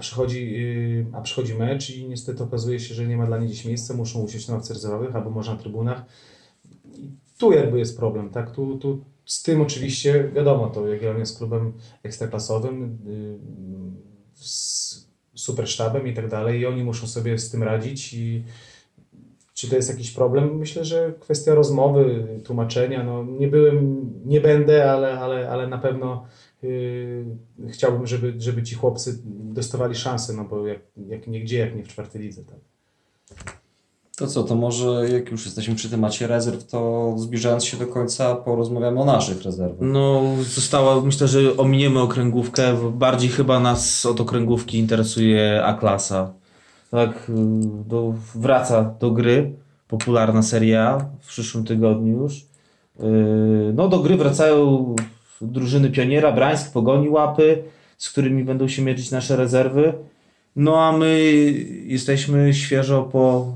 przychodzi mecz i niestety okazuje się, że nie ma dla nich gdzieś miejsca, muszą usiąść na ławce rezerwowych albo może na trybunach. I tu jakby jest problem, tak? Tu z tym oczywiście, wiadomo, to Jagiellonia jest klubem ekstraklasowym, z supersztabem i tak dalej i oni muszą sobie z tym radzić i czy to jest jakiś problem? Myślę, że kwestia rozmowy, tłumaczenia, nie będę, ale na pewno chciałbym, żeby ci chłopcy dostawali szansę, bo jak nigdzie, jak nie w czwartej lidze. Tak. To co, to może jak już jesteśmy przy temacie rezerw, to zbliżając się do końca porozmawiamy o naszych rezerwach. Myślę, że ominiemy okręgówkę, bardziej chyba nas od okręgówki interesuje A-klasa. Tak, wraca do gry, popularna seria A w przyszłym tygodniu już. Do gry wracają drużyny Pioniera, Brańsk, Pogoni, Łapy, z którymi będą się mierzyć nasze rezerwy. A my jesteśmy świeżo po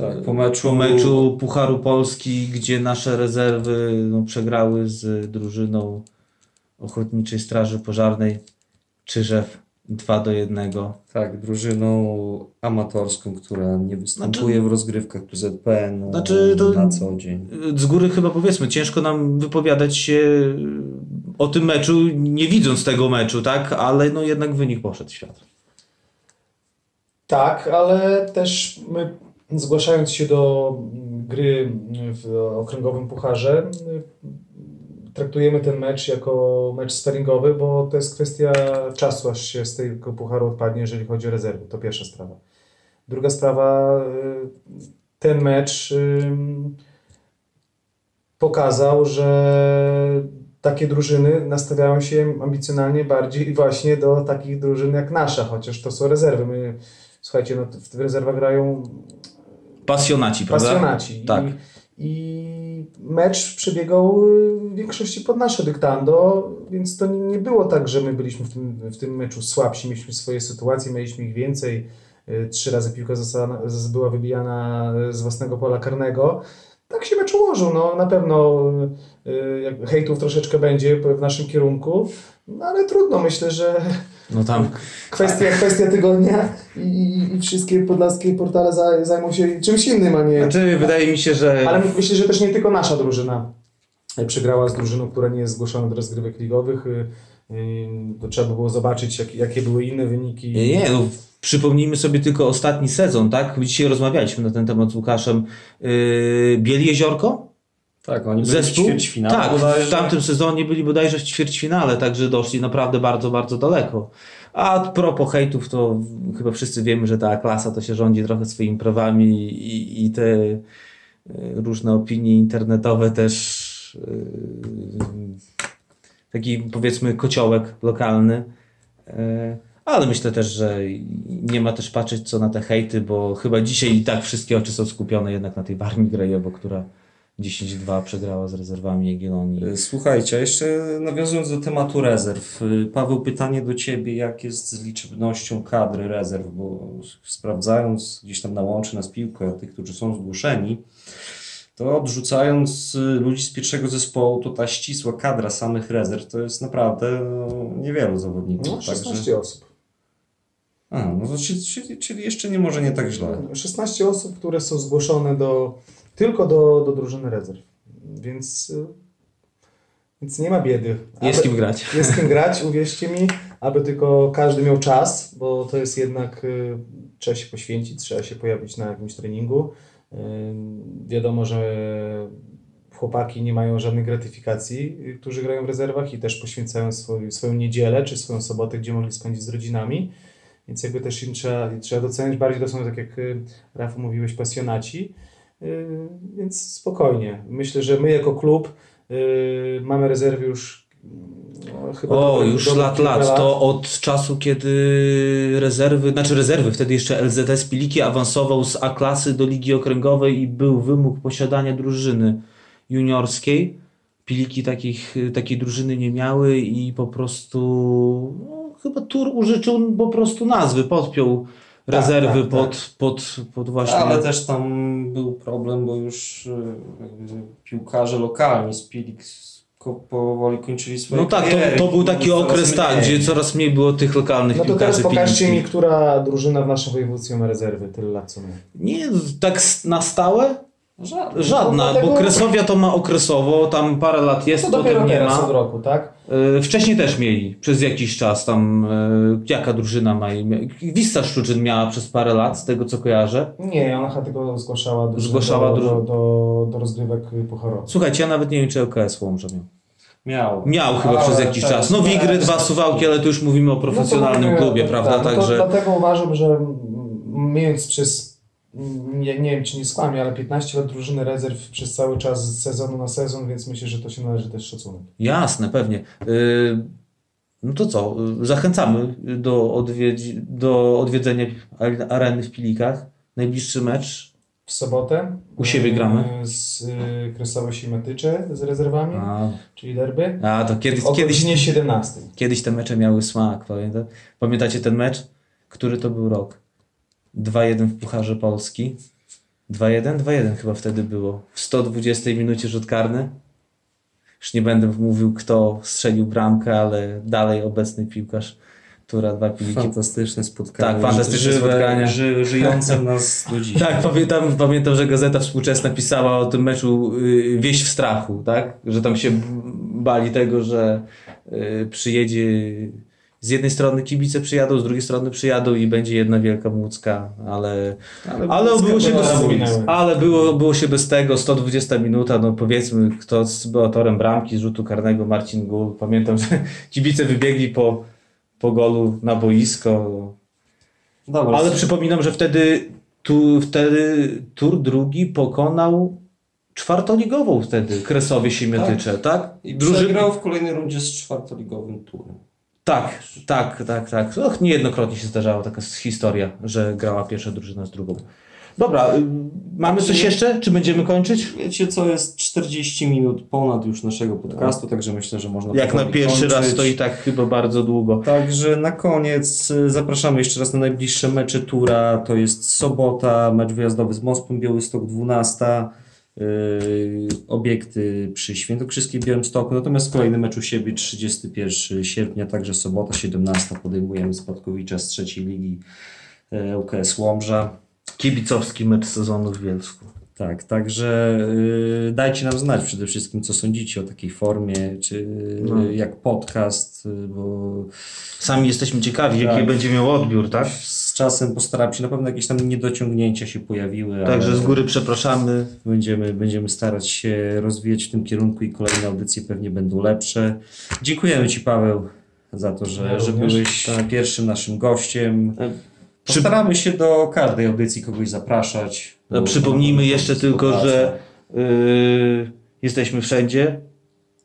Tak, po meczu Pucharu Polski, gdzie nasze rezerwy przegrały z drużyną Ochotniczej Straży Pożarnej Czyżew 2-1. Tak, drużyną amatorską, która nie występuje w rozgrywkach PZPN na co dzień. Z góry chyba powiedzmy, ciężko nam wypowiadać się o tym meczu, nie widząc tego meczu, tak? Ale jednak wynik poszedł w świat. Tak, ale też my, zgłaszając się do gry w okręgowym pucharze, traktujemy ten mecz jako mecz sparingowy, bo to jest kwestia czasu, aż się z tego pucharu odpadnie, jeżeli chodzi o rezerwy. To pierwsza sprawa. Druga sprawa, ten mecz pokazał, że takie drużyny nastawiają się ambicjonalnie bardziej właśnie do takich drużyn jak nasza, chociaż to są rezerwy. My, słuchajcie, w tych rezerwach grają pasjonaci, prawda? Pasjonaci. Tak. I mecz przebiegał w większości pod nasze dyktando, więc to nie było tak, że my byliśmy w tym meczu słabsi, mieliśmy swoje sytuacje, mieliśmy ich więcej. 3 razy piłka była wybijana z własnego pola karnego. Tak się mecz ułożył, na pewno hejtów troszeczkę będzie w naszym kierunku, ale trudno, myślę, że kwestia tygodnia i wszystkie podlaskie portale zajmą się czymś innym, a nie... wydaje mi się, że... Ale myślę, że też nie tylko nasza drużyna przegrała z drużyną, która nie jest zgłoszona do rozgrywek ligowych, to trzeba było zobaczyć, jakie były inne wyniki. Przypomnijmy sobie tylko ostatni sezon, tak? Dzisiaj rozmawialiśmy na ten temat z Łukaszem. Biel-Jeziorko? Tak, oni byli w ćwierćfinale. Tak, bodajże. W tamtym sezonie byli bodajże w ćwierćfinale, także doszli naprawdę bardzo, bardzo daleko. A propos hejtów, to chyba wszyscy wiemy, że ta klasa to się rządzi trochę swoimi prawami i te różne opinie internetowe też taki, powiedzmy, kociołek lokalny. Ale myślę też, że nie ma też patrzeć co na te hejty, bo chyba dzisiaj i tak wszystkie oczy są skupione jednak na tej Warmii Grajewo, która 10-2 przegrała z rezerwami Jagiellonii. Słuchajcie, jeszcze nawiązując do tematu rezerw. Paweł, pytanie do Ciebie, jak jest z liczebnością kadry rezerw, bo sprawdzając gdzieś tam na Łączy, na Piłkę, tych, którzy są zgłoszeni, to odrzucając ludzi z pierwszego zespołu, to ta ścisła kadra samych rezerw to jest naprawdę niewielu zawodników. 16 osób. Czyli jeszcze może nie tak źle. 16 osób, które są zgłoszone tylko do drużyny rezerw. Więc nie ma biedy. Jest kim grać. Jest kim grać, uwierzcie mi, aby tylko każdy miał czas, bo to jest jednak... Trzeba się poświęcić, trzeba się pojawić na jakimś treningu. Wiadomo, że chłopaki nie mają żadnych gratyfikacji, którzy grają w rezerwach i też poświęcają swoją niedzielę czy swoją sobotę, gdzie mogli spędzić z rodzinami. Więc jakby też im trzeba doceniać. Bardziej to są, tak jak Rafał mówiłeś, pasjonaci. Więc spokojnie. Myślę, że my jako klub mamy rezerwy już chyba... Już lat. To od czasu, kiedy rezerwy, wtedy jeszcze LZS Piliki awansował z A-klasy do Ligi Okręgowej i był wymóg posiadania drużyny juniorskiej. Piliki takiej drużyny nie miały i po prostu... Chyba Tur użyczył po prostu nazwy, podpiął rezerwy pod właśnie... Ale też tam był problem, bo już piłkarze lokalni z Pilik powoli kończyli swoje kariery. Tak, to był taki okres, gdzie coraz mniej było tych lokalnych piłkarzy. To teraz pokażcie mi, która drużyna w naszym województwie ma rezerwy, tyle lat co my. Nie, tak na stałe? Żadna, bo Kresowia to ma okresowo, tam parę lat jest, potem nie ma. Od roku, tak? Wcześniej też mieli przez jakiś czas tam, jaka drużyna ma. Wisła Szczucin miała przez parę lat, z tego co kojarzę. Nie, ona chyba tylko zgłaszała do rozgrywek pucharowych. Słuchajcie, ja nawet nie wiem, czy ŁKS Łomża miał. Miał chyba przez jakiś czas. Wigry, 2 Suwałki, ale tu już mówimy o profesjonalnym klubie, prawda? Także... Dlatego uważam, że mając przez... nie wiem, czy nie skłamię, ale 15 lat drużyny rezerw przez cały czas z sezonu na sezon, więc myślę, że to się należy też szacunek. Jasne, pewnie. To co? Zachęcamy do odwiedzenia areny w Pilikach. Najbliższy mecz? W sobotę. U siebie gramy? Z Kresowo się metycze z rezerwami, czyli derby. To kiedyś nie 17. Kiedyś te mecze miały smak, pamiętam. Pamiętacie ten mecz? Który to był rok? 2-1 w Pucharze Polski, 2-1 chyba wtedy było. W 120 minucie rzut karny. Już nie będę mówił, kto strzelił bramkę, ale dalej obecny piłkarz Tura, dwa piliki. Fantastyczne spotkanie. Tak, fantastyczne spotkanie. Żyjące w nas do dziś. Tak, pamiętam, że Gazeta Współczesna pisała o tym meczu wieść w strachu, tak? Że tam się bali tego, że przyjedzie... Z jednej strony kibice przyjadą, z drugiej strony przyjadą i będzie jedna wielka młódzka, ale było się bez tego. 120 minuta, no powiedzmy, kto był autorem bramki z rzutu karnego, Marcin Gól. Pamiętam, że kibice wybiegli po golu na boisko. Dobra, ale przypominam, że wtedy Tur drugi pokonał czwartoligową wtedy Kresowie Siemiotycze, tak? I przegrał w kolejnej rundzie z czwartoligowym Turem. Tak. Och, niejednokrotnie się zdarzała taka historia, że grała pierwsza drużyna z drugą. Dobra, mamy coś jeszcze? Czy będziemy kończyć? Wiecie co, jest 40 minut ponad już naszego podcastu, także myślę, że można... Jak na pierwszy raz to i tak chyba bardzo długo. Także na koniec zapraszamy jeszcze raz na najbliższe mecze Tura. To jest sobota, mecz wyjazdowy z Moskwą Białystok, 12:00. Obiekty przy Świętokrzyskiej Białymstoku, natomiast kolejny mecz u siebie 31 sierpnia, także sobota 17:00 podejmujemy Spadkowicza z trzeciej ligi ŁKS Łomża. Kibicowski mecz sezonu w Bielsku. Tak, także dajcie nam znać przede wszystkim, co sądzicie o takiej formie, czy jak podcast, bo... Sami jesteśmy ciekawi, tak, jaki będzie miał odbiór, tak? Z czasem postaram się, na pewno jakieś tam niedociągnięcia się pojawiły. Także z góry przepraszamy. Będziemy starać się rozwijać w tym kierunku i kolejne audycje pewnie będą lepsze. Dziękujemy Ci, Paweł, za to, że byłeś pierwszym naszym gościem. Staramy się do każdej audycji kogoś zapraszać. No, przypomnijmy jeszcze tylko, że jesteśmy wszędzie.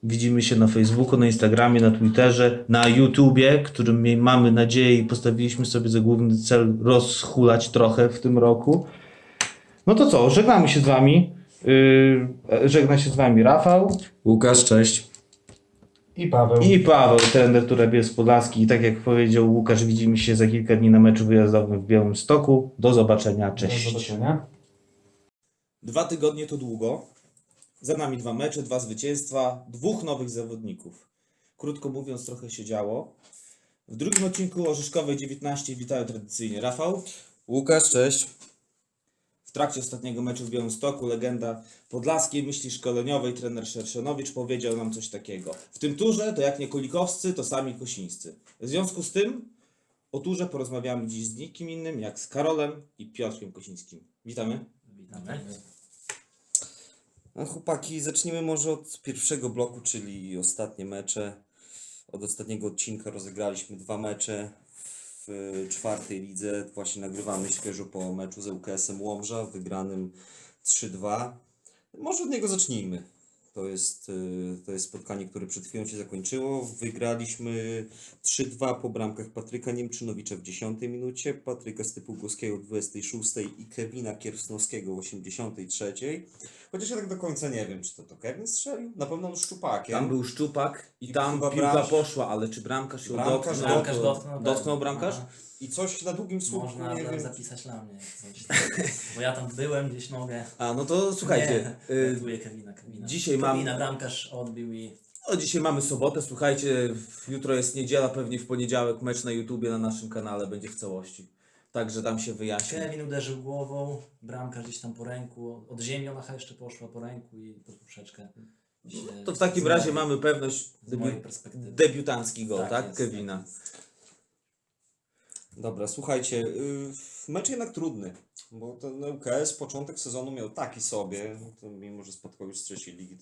Widzimy się na Facebooku, na Instagramie, na Twitterze, na YouTubie, którym mamy nadzieję i postawiliśmy sobie za główny cel rozhulać trochę w tym roku. No to co, żegnamy się z Wami. Żegna się z Wami Rafał. Łukasz, cześć. I Paweł, trener Tura Bielsk Podlaski. I tak jak powiedział Łukasz, widzimy się za kilka dni na meczu wyjazdowym w Białymstoku. Do zobaczenia, cześć. Do zobaczenia. 2 tygodnie to długo. Za nami 2 mecze, 2 zwycięstwa, 2 nowych zawodników. Krótko mówiąc, trochę się działo. W drugim odcinku Orzeszkowej 19 witają tradycyjnie Rafał. Łukasz, cześć. W trakcie ostatniego meczu w Białymstoku legenda podlaskiej myśli szkoleniowej trener Szerszenowicz powiedział nam coś takiego. W tym turze to jak nie kulikowscy, to sami kosińscy. W związku z tym o turze porozmawiamy dziś z nikim innym jak z Karolem i Piotrkiem Kosińskim. Witamy. Witamy. No chłopaki, zacznijmy może od pierwszego bloku, czyli ostatnie mecze. Od ostatniego odcinka rozegraliśmy 2 mecze. W 4. lidze właśnie nagrywamy świeżo po meczu z ŁKS-em Łomża, wygranym 3-2. Może od niego zacznijmy. To jest spotkanie, które przed chwilą się zakończyło. Wygraliśmy 3-2 po bramkach Patryka Niemczynowicza w 10 minucie, Patryka Stypułkowskiego w 26 i Kevina Kiersnowskiego w 83. Chociaż ja tak do końca nie wiem, czy to Kevin strzelił? Na pewno szczupakiem. Tam był szczupak i tam piłka poszła, ale czy bramkarz ją dotknął? Bramkarz? Aha. I coś na długim słupku, nie wiem. Zapisać na mnie coś, bo ja tam byłem, gdzieś nogę. A, no to słuchajcie. Nie, Kevina. Dzisiaj bramkarz odbił i... No dzisiaj mamy sobotę, słuchajcie, jutro jest niedziela, pewnie w poniedziałek mecz na YouTubie na naszym kanale będzie w całości. Także tam się wyjaśni. Kevin uderzył głową, bramkarz gdzieś tam po ręku, od ziemi ona jeszcze poszła po ręku i pod poprzeczkę. No, to w takim razie mamy pewność debiutancki gol, tak? Kevina. Tak. Dobra, słuchajcie, mecz jednak trudny, bo ten ŁKS początek sezonu miał taki sobie, to mimo że spotkał już z trzeciej ligi,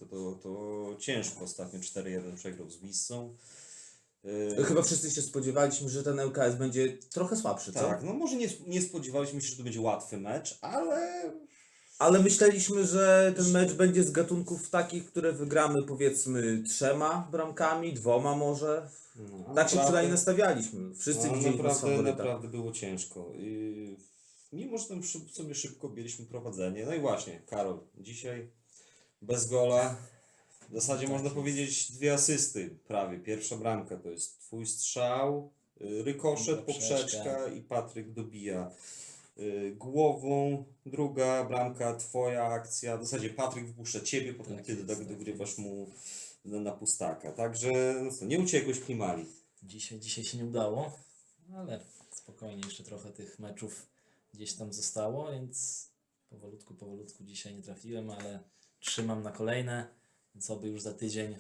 to ciężko, ostatnio 4-1 przegrał z Wisłą. Chyba wszyscy się spodziewaliśmy, że ten ŁKS będzie trochę słabszy, co? Tak, no może nie spodziewaliśmy się, że to będzie łatwy mecz, ale myśleliśmy, że ten mecz będzie z gatunków takich, które wygramy powiedzmy 3 bramkami, 2 może. No, tak się przynajmniej nastawialiśmy. Wszyscy widzieliśmy naprawdę było ciężko. I mimo że tam sobie szybko objęliśmy prowadzenie. No i właśnie, Karol, dzisiaj bez gola. W zasadzie można powiedzieć 2 asysty prawie. Pierwsza bramka to jest twój strzał, rykoszet, poprzeczka i Patryk dobija. głową, druga bramka, twoja akcja, w zasadzie Patryk wypuszcza ciebie, potem tak, ty dogrywasz mu na pustaka. Także no, nie uciekłeś klimali. Dzisiaj się nie udało, ale spokojnie, jeszcze trochę tych meczów gdzieś tam zostało, więc powolutku dzisiaj nie trafiłem, ale trzymam na kolejne, więc oby już za tydzień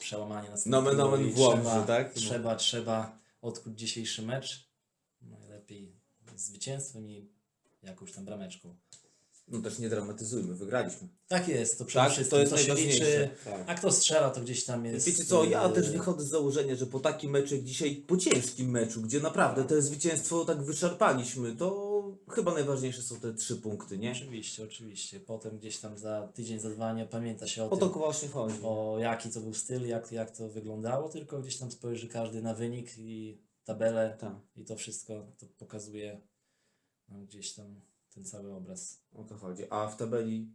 przełamanie następnego. No nomen włączy, tak? Trzeba odkryć dzisiejszy mecz, najlepiej zwycięstwem i jakąś tam brameczką. No też nie dramatyzujmy, wygraliśmy. Tak jest, to przede wszystkim to się liczy, tak. A kto strzela, to gdzieś tam jest. Wiecie co, ja też wychodzę z założenia, że po takim meczu jak dzisiaj, po ciężkim meczu, gdzie naprawdę to zwycięstwo tak wyszarpaliśmy, to chyba najważniejsze są te 3 punkty, nie? Oczywiście. Potem gdzieś tam za tydzień, za dwa nie pamięta się o tym, to właśnie chodzi. O jaki to był styl, jak to wyglądało, tylko gdzieś tam spojrzy każdy na wynik i tabelę i to wszystko to pokazuje gdzieś tam ten cały obraz. O to chodzi. A w tabeli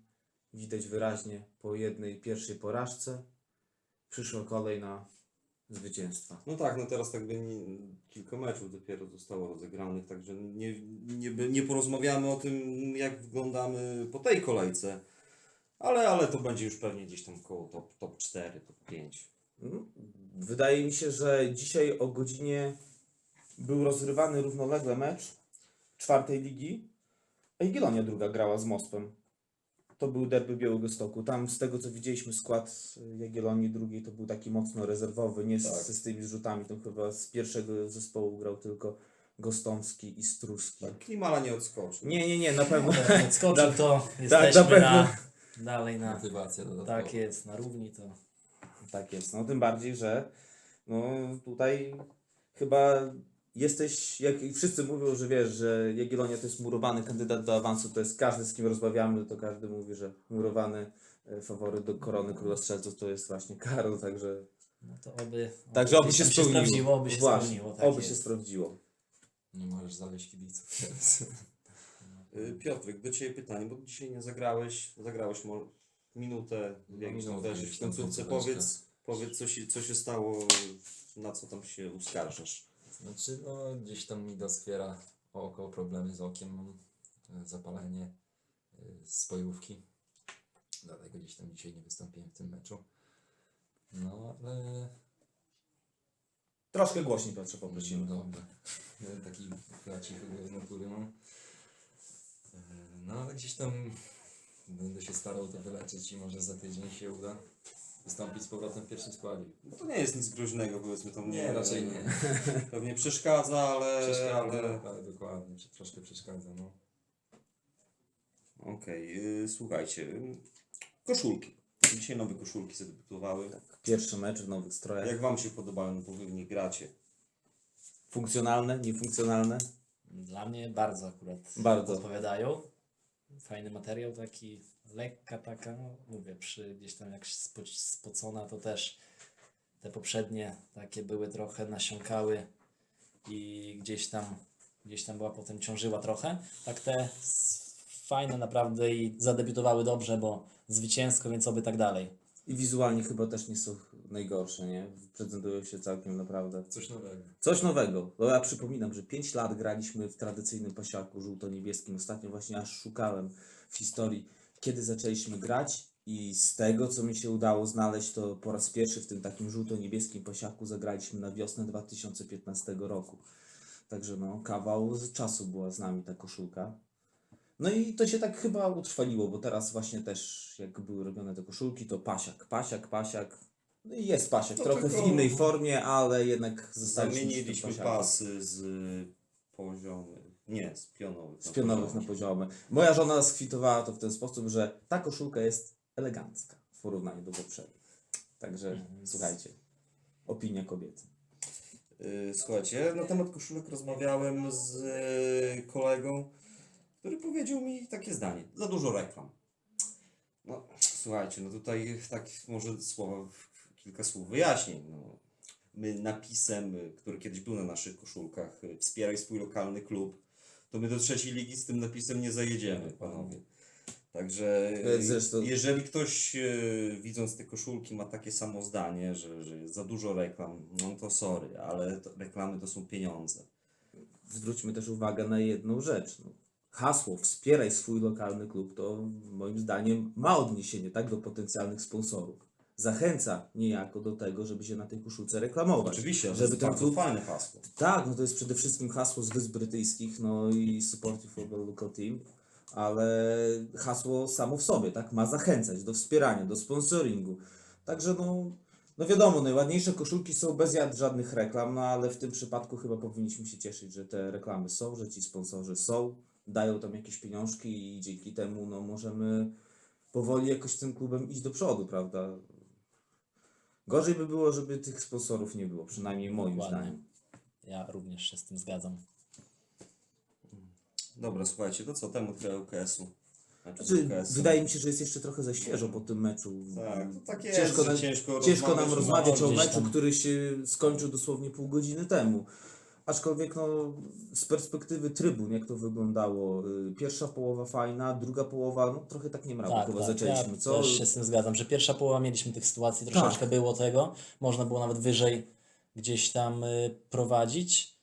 widać wyraźnie po jednej pierwszej porażce przyszła kolej na zwycięstwa. No tak, no teraz tak by kilka meczów dopiero zostało rozegranych, także nie porozmawiamy o tym, jak wyglądamy po tej kolejce, ale to będzie już pewnie gdzieś tam koło top 4, top 5. Wydaje mi się, że dzisiaj o godzinie był rozrywany równolegle mecz 4. ligi. A Jagiellonia druga grała z Mospem. To był derby Białegostoku. Tam z tego co widzieliśmy skład Jagiellonii drugiej to był taki mocno rezerwowy, nie tak. z tymi rzutami. Tam chyba z pierwszego zespołu grał tylko Gostomski i Struski. Tak, Klimala nie odskoczył. Nie, na pewno. Nie odskoczył, to jesteśmy dalej na motywacja. Tak jest, na równi to. Tak jest, no tym bardziej, że no tutaj chyba... Jesteś, jak wszyscy mówią, że wiesz, że Jagiellonia to jest murowany kandydat do awansu, to jest każdy, z kim rozmawiamy, to każdy mówi, że murowany faworyt do korony króla strzelców to jest właśnie Karol, także... No to oby się sprawdziło, oby się właśnie, spełniło. Tak oby jest. Się sprawdziło. Nie możesz znaleźć kibiców teraz. Piotrek, do Ciebie pytanie, bo dzisiaj nie zagrałeś minutę, jakieś tam weszłeś w końcówce, powiedz co się stało, na co tam się uskarżasz. Znaczy, no gdzieś tam mi doskwiera oko, problemy z okiem, mam zapalenie spojówki, dlatego gdzieś tam dzisiaj nie wystąpiłem w tym meczu. No, ale... Troszkę głośniej Piotrze poprosimy. No, dobra, taki klacik z natury mam. No, ale gdzieś tam będę się starał to wyleczyć i może za tydzień się uda wystąpić z powrotem w pierwszym składzie. No to nie jest nic groźnego, powiedzmy, to mnie nie, raczej nie. Pewnie przeszkadza, ale... Przeszkadza, ale dokładnie, troszkę przeszkadza, no. Okej, słuchajcie, koszulki. Dzisiaj nowe koszulki zadebiutowały. Tak, pierwszy mecz w nowych strojach. Jak Wam się podobały, no bo Wy w nich gracie? Funkcjonalne, niefunkcjonalne? Dla mnie bardzo akurat odpowiadają. Fajny materiał taki. Lekka taka, no mówię, gdzieś tam jak spocona, to też te poprzednie takie były trochę nasiąkały i gdzieś tam była potem ciążyła trochę. Tak te fajne naprawdę i zadebiutowały dobrze, bo zwycięsko, więc oby tak dalej. I wizualnie chyba też nie są najgorsze, nie? Prezentują się całkiem naprawdę. Coś nowego. No ja przypominam, że 5 lat graliśmy w tradycyjnym pasiaku żółto-niebieskim. Ostatnio właśnie aż szukałem w historii, kiedy zaczęliśmy grać i z tego, co mi się udało znaleźć, to po raz pierwszy w tym takim żółto-niebieskim pasiaku zagraliśmy na wiosnę 2015 roku. Także no, kawał czasu była z nami ta koszulka. No i to się tak chyba utrwaliło, bo teraz właśnie też, jak były robione te koszulki, to pasiak. No i jest pasiak, to trochę w innej formie, ale jednak zostaliśmy. Zamieniliśmy pasy z poziomy. Nie, z pionowych na poziomy. Moja żona skwitowała to w ten sposób, że ta koszulka jest elegancka w porównaniu do poprzedniej. Także słuchajcie, opinia kobiety. Słuchajcie, na temat koszulek rozmawiałem z kolegą, który powiedział mi takie zdanie. Za dużo reklam. No, słuchajcie, no tutaj tak może kilka słów wyjaśnień. No. My napisem, który kiedyś był na naszych koszulkach, wspieraj swój lokalny klub, to my do 3. ligi z tym napisem nie zajedziemy, panowie. Także zresztą... jeżeli ktoś widząc te koszulki ma takie samo zdanie, że jest za dużo reklam, no to sorry, ale reklamy to są pieniądze. zwróćmy też uwagę na jedną rzecz. Hasło wspieraj swój lokalny klub to moim zdaniem ma odniesienie tak do potencjalnych sponsorów. Zachęca niejako do tego, żeby się na tej koszulce reklamować. Oczywiście, żeby ten klub... fajne hasło. Tak, no to jest przede wszystkim hasło z Wysp Brytyjskich, no i support you for the local team, ale hasło samo w sobie, tak, ma zachęcać do wspierania, do sponsoringu. Także no wiadomo, najładniejsze koszulki są bez żadnych reklam, no ale w tym przypadku chyba powinniśmy się cieszyć, że te reklamy są, że ci sponsorzy są, dają tam jakieś pieniążki i dzięki temu no możemy powoli jakoś tym klubem iść do przodu, prawda? Gorzej by było, żeby tych sponsorów nie było, przynajmniej moim zdaniem. Ja również się z tym zgadzam. Dobra, słuchajcie, to co temu ŁKS-u? Wydaje mi się, że jest jeszcze trochę za świeżo po tym meczu. Tak, to tak jest. Ciężko nam rozmawiać o meczu, który się skończył dosłownie pół godziny temu. Aczkolwiek no, z perspektywy trybun, jak to wyglądało, pierwsza połowa fajna, druga połowa, no trochę tak niemrawo chyba zaczęliśmy, co? Też się z tym zgadzam, że pierwsza połowa mieliśmy tych sytuacji, troszeczkę było tego, można było nawet wyżej gdzieś tam prowadzić.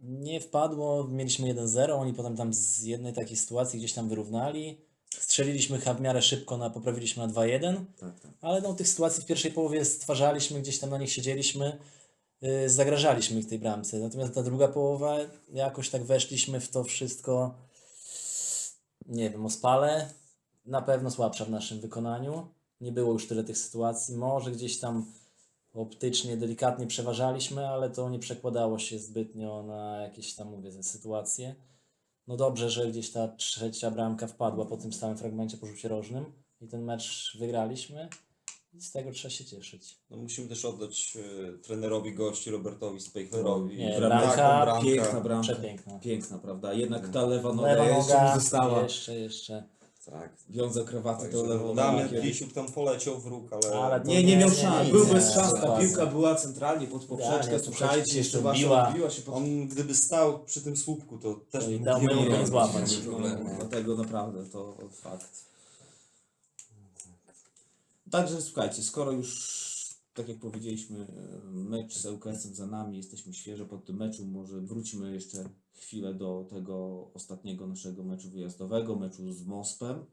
Nie wpadło, mieliśmy 1-0, oni potem tam z jednej takiej sytuacji gdzieś tam wyrównali. Strzeliliśmy w miarę szybko, poprawiliśmy na 2-1, ale no, tych sytuacji w pierwszej połowie stwarzaliśmy, gdzieś tam na nich siedzieliśmy. Zagrażaliśmy ich tej bramce, natomiast ta druga połowa jakoś tak weszliśmy w to wszystko, nie wiem, o spale, na pewno słabsza w naszym wykonaniu, nie było już tyle tych sytuacji, może gdzieś tam optycznie, delikatnie przeważaliśmy, ale to nie przekładało się zbytnio na jakieś tam, mówię, sytuacje. No dobrze, że gdzieś ta trzecia bramka wpadła po tym samym fragmencie po rzucie rożnym i ten mecz wygraliśmy. I z tego trzeba się cieszyć. No musimy też oddać trenerowi gości, Robertowi Spejcherowi. Bramka, piękna bramka. Piękna, prawda? Jednak ta lewa noga jeszcze mi została. Jeszcze. Tak. Wiąza krawaty to lewą nogę. Krisiuk tam poleciał w róg, ale... Nie miał szans. Był bez szans. Ta piłka była centralnie pod poprzeczkę. Słuchajcie, jeszcze biła się... On gdyby stał przy tym słupku, to też by nie złapać. Dlatego naprawdę to fakt. Także słuchajcie, skoro już, tak jak powiedzieliśmy, mecz z ŁKS-em za nami, jesteśmy świeżo po tym meczu, może wróćmy jeszcze chwilę do tego ostatniego naszego meczu wyjazdowego, meczu z MOSP-em.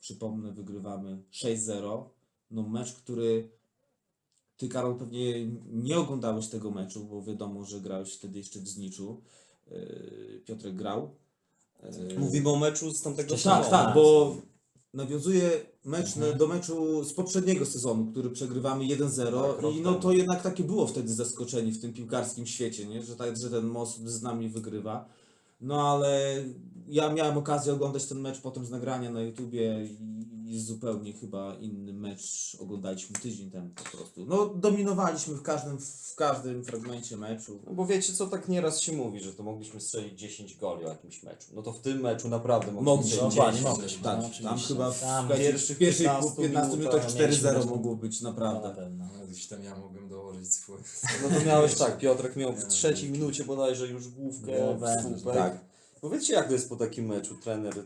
Przypomnę, wygrywamy 6-0. No mecz, który ty, Karol, pewnie nie oglądałeś tego meczu, bo wiadomo, że grałeś wtedy jeszcze w Zniczu. Piotrek grał. Mówimy o meczu z tamtego sezonu. Tak, bo... Nawiązuje mecz do meczu z poprzedniego sezonu, który przegrywamy 1-0 i no to jednak takie było wtedy zaskoczenie w tym piłkarskim świecie, nie? Że ten most z nami wygrywa. No ale ja miałem okazję oglądać ten mecz potem z nagrania na YouTubie i jest zupełnie chyba inny mecz, oglądaliśmy tydzień temu po prostu. No dominowaliśmy w każdym fragmencie meczu. No bo wiecie co, tak nieraz się mówi, że to mogliśmy strzelić 10 goli o jakimś meczu. No to w tym meczu naprawdę mogliśmy. Tak, tam chyba w pierwszych 15 minutach 4-0 mogło być naprawdę. Gdzieś tam ja mogłem dołożyć swój. No to miałeś tak, Piotrek miał w trzeciej minucie bodajże już główkę w słupek. Tak. Powiedzcie, jak to jest po takim meczu?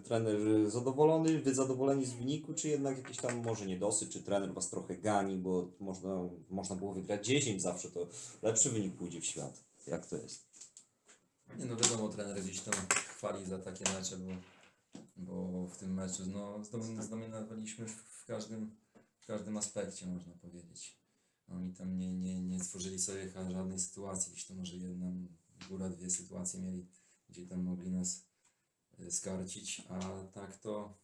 Trener zadowolony, wy zadowoleni z wyniku, czy jednak jakiś tam może niedosyt, czy trener was trochę gani, bo można było wygrać 10, zawsze to lepszy wynik pójdzie w świat. Jak to jest? Nie, no wiadomo, trener gdzieś tam chwali za takie mecze, bo w tym meczu no, zdominowaliśmy w każdym aspekcie, można powiedzieć. Oni tam nie stworzyli sobie żadnej sytuacji, gdzieś to może jedna, góra, dwie sytuacje mieli, gdzie tam mogli nas skarcić, a tak to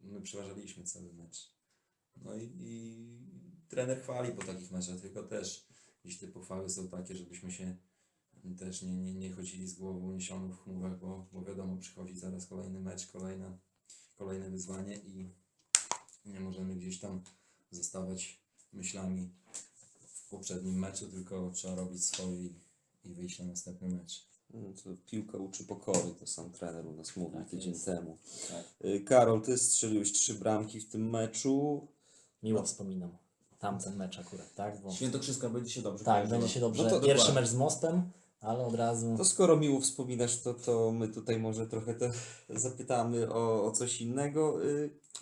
my przeważaliśmy cały mecz. No i trener chwali po takich meczach, tylko też gdzieś te pochwały są takie, żebyśmy się też nie chodzili z głową uniesioną w chmurach, bo wiadomo, przychodzi zaraz kolejny mecz, kolejne wyzwanie i nie możemy gdzieś tam zostawać myślami w poprzednim meczu, tylko trzeba robić swoje i wyjść na następny mecz. To piłka uczy pokory, to sam trener u nas mówił tydzień temu. Tak. Karol, ty strzeliłeś 3 bramki w tym meczu. Miło wspominam tamten mecz akurat, tak? Bo... Świętokrzyska będzie się dobrze. Tak, będzie się dobrze. No to pierwszy mecz z Mostem, ale od razu... To skoro miło wspominasz, to my tutaj może trochę te zapytamy o coś innego.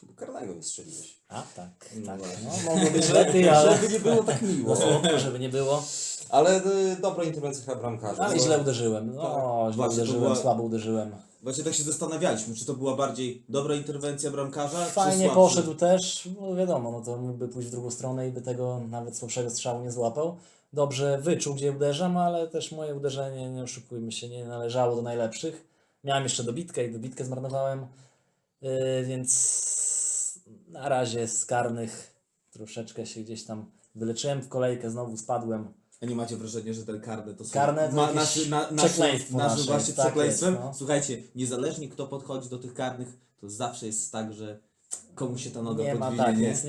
Bo karnego nie strzeliłeś. A tak, tak. No, mogło być lepiej, ale... Żeby nie było tak miło. No, żeby nie było. Ale dobra interwencja chyba bramkarza. Ale źle uderzyłem. No, źle uderzyłem, słabo uderzyłem. Właśnie tak się zastanawialiśmy, czy to była bardziej dobra interwencja bramkarza, fajnie poszedł też, no wiadomo, no to mógłby pójść w drugą stronę i by tego nawet słabszego strzału nie złapał. Dobrze wyczuł, gdzie uderzam, ale też moje uderzenie, nie oszukujmy się, nie należało do najlepszych. Miałem jeszcze dobitkę i dobitkę zmarnowałem, więc na razie z karnych troszeczkę się gdzieś tam wyleczyłem, w kolejkę znowu spadłem. A nie macie wrażenia, że ten karne to są naszym właśnie przekleństwem? Tak jest, no. Słuchajcie, niezależnie kto podchodzi do tych karnych, to zawsze jest tak, że komu się ta noga nie podwinie. Tak, więc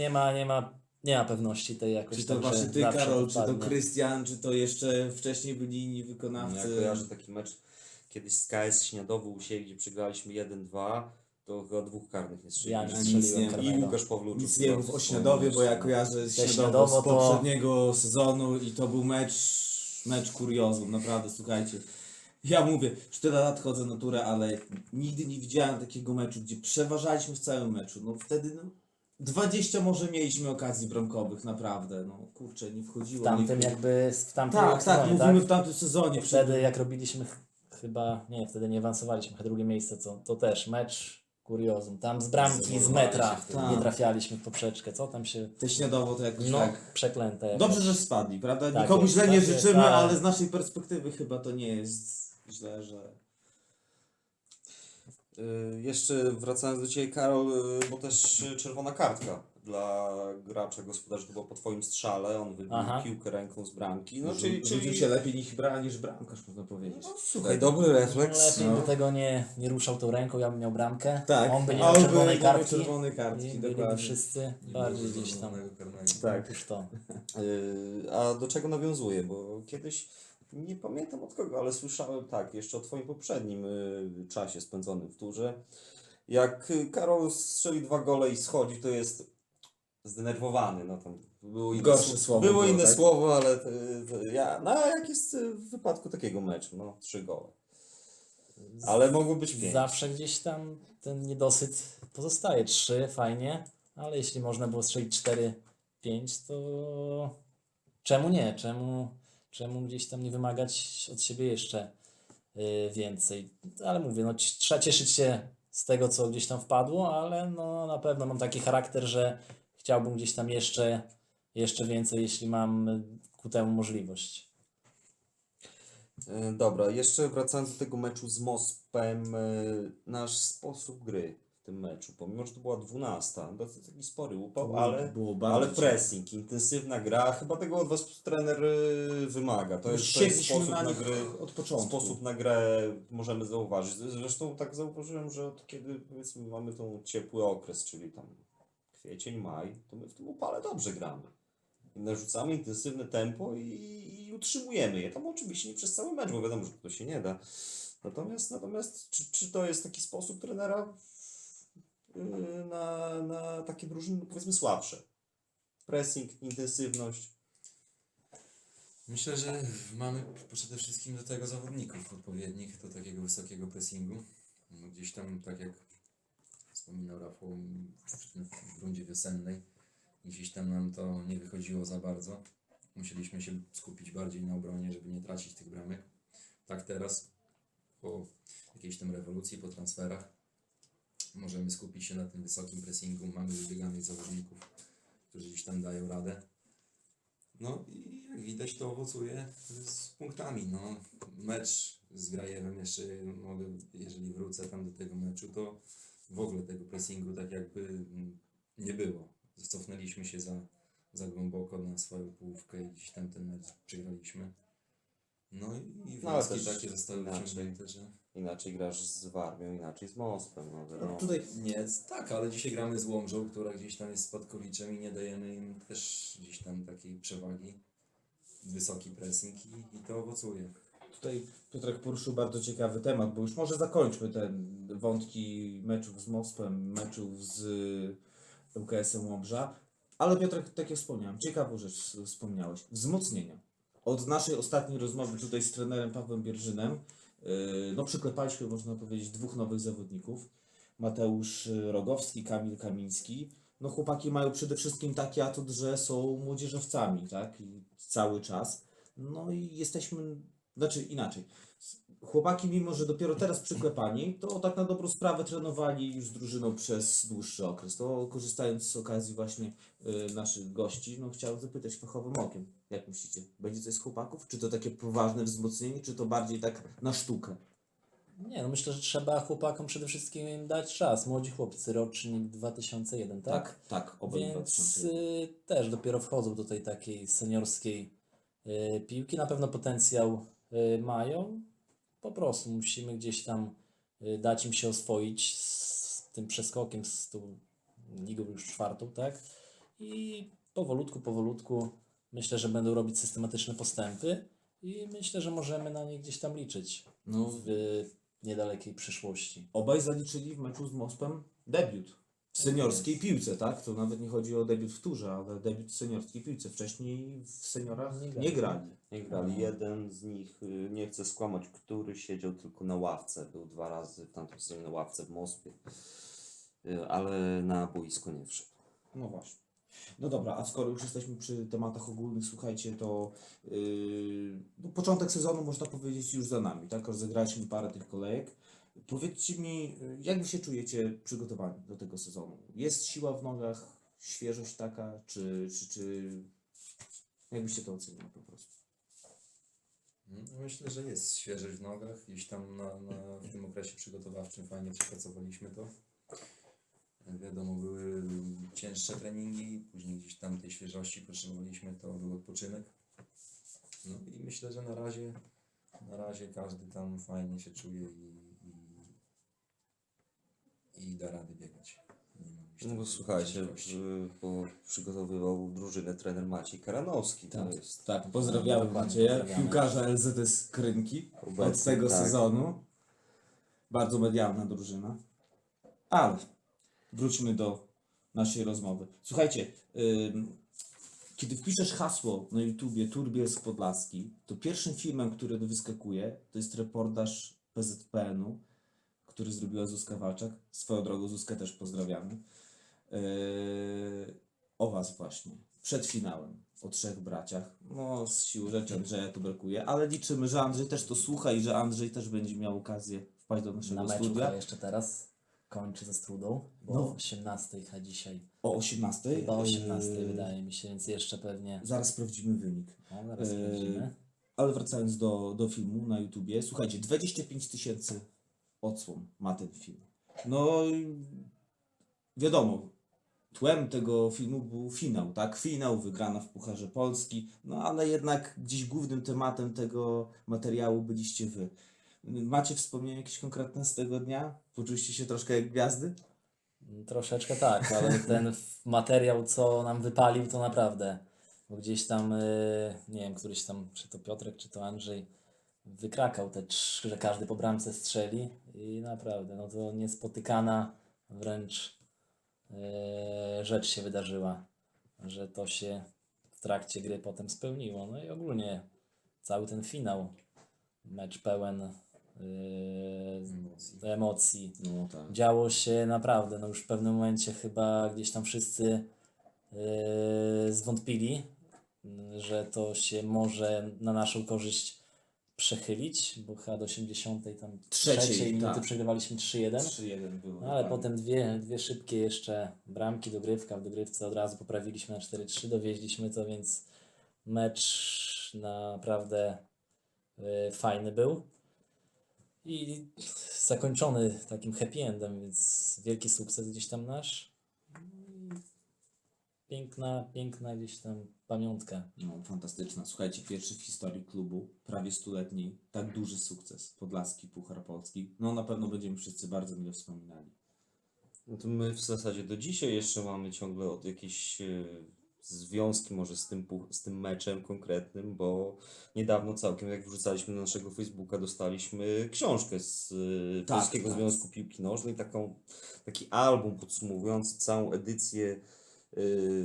nie ma pewności tej jakości. Czy to właśnie ty, Karol, czy to Krystian, czy to jeszcze wcześniej byli inni wykonawcy? Ja kojarzę taki mecz kiedyś z KS Śniadowu u siebie, gdzie przegraliśmy 1-2. To chyba dwóch karnych nie strzeliłem. Ja nie strzeliłem i Łukasz Pawełczuk. Nic nie mów o Śniadowie, bo ja kojarzę Śniadowo z poprzedniego sezonu i to był mecz kuriozum, naprawdę, słuchajcie. Ja mówię, 4 lat chodzę na turę, ale nigdy nie widziałem takiego meczu, gdzie przeważaliśmy w całym meczu. No wtedy, no, 20 może mieliśmy okazji bramkowych, naprawdę. No kurczę, nie wchodziło. W tamtym jakby, w tamtym tak, sezonie, tak, mówimy w tamtym sezonie. Wtedy jak robiliśmy chyba, nie, wtedy nie awansowaliśmy, chyba drugie miejsce, co to też mecz. Kuriozum. Tam z bramki, z metra nie trafialiśmy w poprzeczkę. Co tam się... Te Śniadowo to jakoś no, tak... przeklęte. Jakoś. Dobrze, że spadli, prawda? Tak, nikomu źle nie życzymy, tak. Ale z naszej perspektywy chyba to nie jest źle, że... Jeszcze wracając do Ciebie, Karol, bo też czerwona kartka dla gracza gospodarzy, to było po Twoim strzale, on wybił piłkę ręką z bramki. No, czyli się lepiej niż bramkarz, można powiedzieć. No, słuchaj, dobry refleks. Lepiej by tego nie ruszał tą ręką, ja bym miał bramkę. Tak. On by nie miał czerwonej kartki, dokładnie. Wszyscy bardziej gdzieś tam. Tak. Już to. A do czego nawiązuje? Bo kiedyś... Nie pamiętam od kogo, ale słyszałem tak, jeszcze o Twoim poprzednim czasie spędzonym w turze. Jak Karol strzeli 2 gole i schodzi, to jest zdenerwowany. No, tam było inne słowo, tak? Słowo, ale jak jest w wypadku takiego meczu, no 3 gole. Ale mogło być 5. Zawsze gdzieś tam ten niedosyt pozostaje. 3, fajnie, ale jeśli można było strzelić 4-5, to czemu nie? Czemu gdzieś tam nie wymagać od siebie jeszcze więcej? Ale mówię, no trzeba cieszyć się z tego, co gdzieś tam wpadło, ale no na pewno mam taki charakter, że chciałbym gdzieś tam jeszcze więcej, jeśli mam ku temu możliwość. Dobra, jeszcze wracając do tego meczu z Mospem, nasz sposób gry w tym meczu, pomimo że to była 12, dosyć taki spory upał, ale pressing, intensywna gra, chyba tego od Was trener wymaga. To jest sposób na grę od początku. Sposób na grę możemy zauważyć. Zresztą tak zauważyłem, że od kiedy powiedzmy mamy ten ciepły okres, czyli tam kwiecień, maj, to my w tym upale dobrze gramy. Narzucamy intensywne tempo i utrzymujemy je. Tam oczywiście nie przez cały mecz, bo wiadomo, że to się nie da. Natomiast czy to jest taki sposób trenera na takie drużyny, powiedzmy, słabsze? Pressing, intensywność. Myślę, że mamy przede wszystkim do tego zawodników odpowiednich, do takiego wysokiego pressingu. Gdzieś tam, tak jak wspominał Rafał, w rundzie wiosennej, gdzieś tam nam to nie wychodziło za bardzo. Musieliśmy się skupić bardziej na obronie, żeby nie tracić tych bramek. Tak teraz, po jakiejś tam rewolucji, po transferach, możemy skupić się na tym wysokim pressingu, mamy wybieganych zawodników, którzy gdzieś tam dają radę. No i jak widać, to owocuje z punktami. No, mecz z Grajewem jeszcze mogę, jeżeli wrócę tam do tego meczu, to w ogóle tego pressingu tak jakby nie było. Cofnęliśmy się za głęboko na swoją połówkę i gdzieś tam ten mecz przegraliśmy. No i wnioski takie zostały wyciągnięte, że... Inaczej grasz z Warmią, inaczej z Mospem. No tutaj nie, tak, ale dzisiaj gramy z Łomżą, która gdzieś tam jest spadkowiczem i nie dajemy im też gdzieś tam takiej przewagi. Wysoki pressing i to owocuje. Tutaj Piotrek poruszył bardzo ciekawy temat, bo już może zakończmy te wątki meczów z Mospem, meczów z ŁKS-em Łomża. Ale Piotrek, tak jak wspomniałem, ciekawą rzecz wspomniałeś. Wzmocnienia. od naszej ostatniej rozmowy tutaj z trenerem Pawłem Bierżynem, no przyklepaliśmy, można powiedzieć, dwóch nowych zawodników. Mateusz Rogowski, Kamil Kamiński. No chłopaki mają przede wszystkim taki atut, że są młodzieżowcami, tak? I cały czas. No i jesteśmy, znaczy inaczej. Chłopaki, mimo że dopiero teraz przyklepani, to tak na dobrą sprawę trenowali już z drużyną przez dłuższy okres. To korzystając z okazji właśnie naszych gości, no chciałem zapytać fachowym okiem, jak myślicie, będzie coś z chłopaków? Czy to takie poważne wzmocnienie, czy to bardziej tak na sztukę? Nie, no myślę, że trzeba chłopakom przede wszystkim dać czas. Młodzi chłopcy, rocznik 2001, tak? Tak, obaj 2001. Więc też dopiero wchodzą do tej takiej seniorskiej piłki. Na pewno potencjał mają. Po prostu musimy gdzieś tam dać im się oswoić z tym przeskokiem z tą ligą już czwartą, tak? I powolutku myślę, że będą robić systematyczne postępy i myślę, że możemy na nie gdzieś tam liczyć w niedalekiej przyszłości. Obaj zaliczyli w meczu z Mospem debiut w seniorskiej piłce, tak? To nawet nie chodzi o debiut w turze, ale debiut w seniorskiej piłce. Wcześniej w seniorach nie grali. Jeden z nich, nie chcę skłamać, który siedział tylko na ławce. Był dwa razy w tamtym sezonie na ławce w Mospie, ale na boisko nie wszedł. No właśnie. No dobra, a skoro już jesteśmy przy tematach ogólnych, słuchajcie, to początek sezonu, można powiedzieć, już za nami, tak? Rozegraliśmy parę tych kolejek. Powiedzcie mi, jak wy się czujecie przygotowani do tego sezonu? Jest siła w nogach, świeżość taka, czy jak byście to ocenili po prostu? Myślę, że jest świeżość w nogach, gdzieś tam w tym okresie przygotowawczym fajnie przepracowaliśmy to. Wiadomo, były cięższe treningi, później gdzieś tam tej świeżości potrzebowaliśmy, to był odpoczynek. No i myślę, że na razie każdy tam fajnie się czuje i da radę biegać. No bo słuchajcie, bo przygotowywał drużynę trener Maciej Karanowski. Tak, jest. Tak, pozdrawiamy Macieja, piłkarza LZS Krynki od tego sezonu. Bardzo medialna drużyna. Ale wróćmy do naszej rozmowy. Słuchajcie, kiedy wpiszesz hasło na YouTubie Tur Bielsk Podlaski, to pierwszym filmem, który wyskakuje, to jest reportaż PZPN-u, który zrobiła Zuzka Walczak. Swoją drogą Zuzkę też pozdrawiamy. O was właśnie. Przed finałem. O trzech braciach. No z siły rzeczy Andrzeja to brakuje, ale liczymy, że Andrzej też to słucha i że Andrzej też będzie miał okazję wpaść do naszego studia. Na meczu jeszcze teraz. Kończy ze Strudą, bo no. 18 a dzisiaj. O 18? Chyba o 18 wydaje mi się, więc jeszcze pewnie. Zaraz sprawdzimy wynik. No, zaraz sprawdzimy. Ale wracając do filmu na YouTubie, słuchajcie, 25 000 odsłon ma ten film. No wiadomo, tłem tego filmu był finał, tak? Finał, wygrana w Pucharze Polski, no ale jednak gdzieś głównym tematem tego materiału byliście wy. Macie wspomnienia jakieś konkretne z tego dnia? Poczuliście się troszkę jak gwiazdy? Troszeczkę tak, ale ten materiał, co nam wypalił, to naprawdę. Bo gdzieś tam, nie wiem, któryś tam, czy to Piotrek, czy to Andrzej, wykrakał te że każdy po bramce strzeli i naprawdę, no to niespotykana wręcz rzecz się wydarzyła, że to się w trakcie gry potem spełniło. No i ogólnie cały ten finał, mecz pełen emocji. No, tak. Działo się naprawdę, no już w pewnym momencie chyba gdzieś tam wszyscy zwątpili, że to się może na naszą korzyść przechylić, bo chyba do 83 minuty tak. Przegrywaliśmy 3-1 było, no, ale tak. Potem dwie szybkie jeszcze bramki, dogrywka, w dogrywce od razu poprawiliśmy na 4-3, dowieźliśmy to, więc mecz naprawdę fajny był i zakończony takim happy endem, więc wielki sukces gdzieś tam nasz. Piękna gdzieś tam pamiątka. No, fantastyczna. Słuchajcie, pierwszy w historii klubu, prawie 100-letni, tak duży sukces. Podlaski, Puchar Polski. No na pewno będziemy wszyscy bardzo mile wspominali. No to my w zasadzie do dzisiaj jeszcze mamy ciągle od jakiejś związki może z tym meczem konkretnym, bo niedawno całkiem, jak wrzucaliśmy na naszego Facebooka, dostaliśmy książkę z Polskiego Związku Piłki Nożnej, taki album podsumowujący całą edycję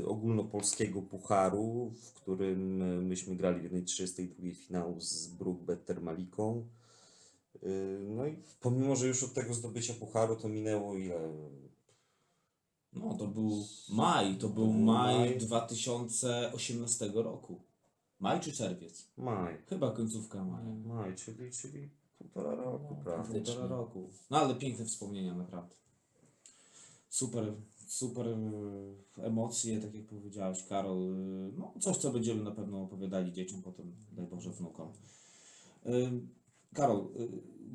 ogólnopolskiego pucharu, w którym myśmy grali w 1/32 finału z Brugg-Bettermaliką. No i pomimo, że już od tego zdobycia pucharu to minęło ile? No to był maj, to był maj 2018 roku. Maj czy czerwiec? Maj. Chyba końcówka maja. Maj, czyli półtora roku, prawda? Półtora roku. No ale piękne wspomnienia naprawdę. Super emocje, tak jak powiedziałeś, Karol. No coś, co będziemy na pewno opowiadali dzieciom, potem daj Boże wnukom. Karol,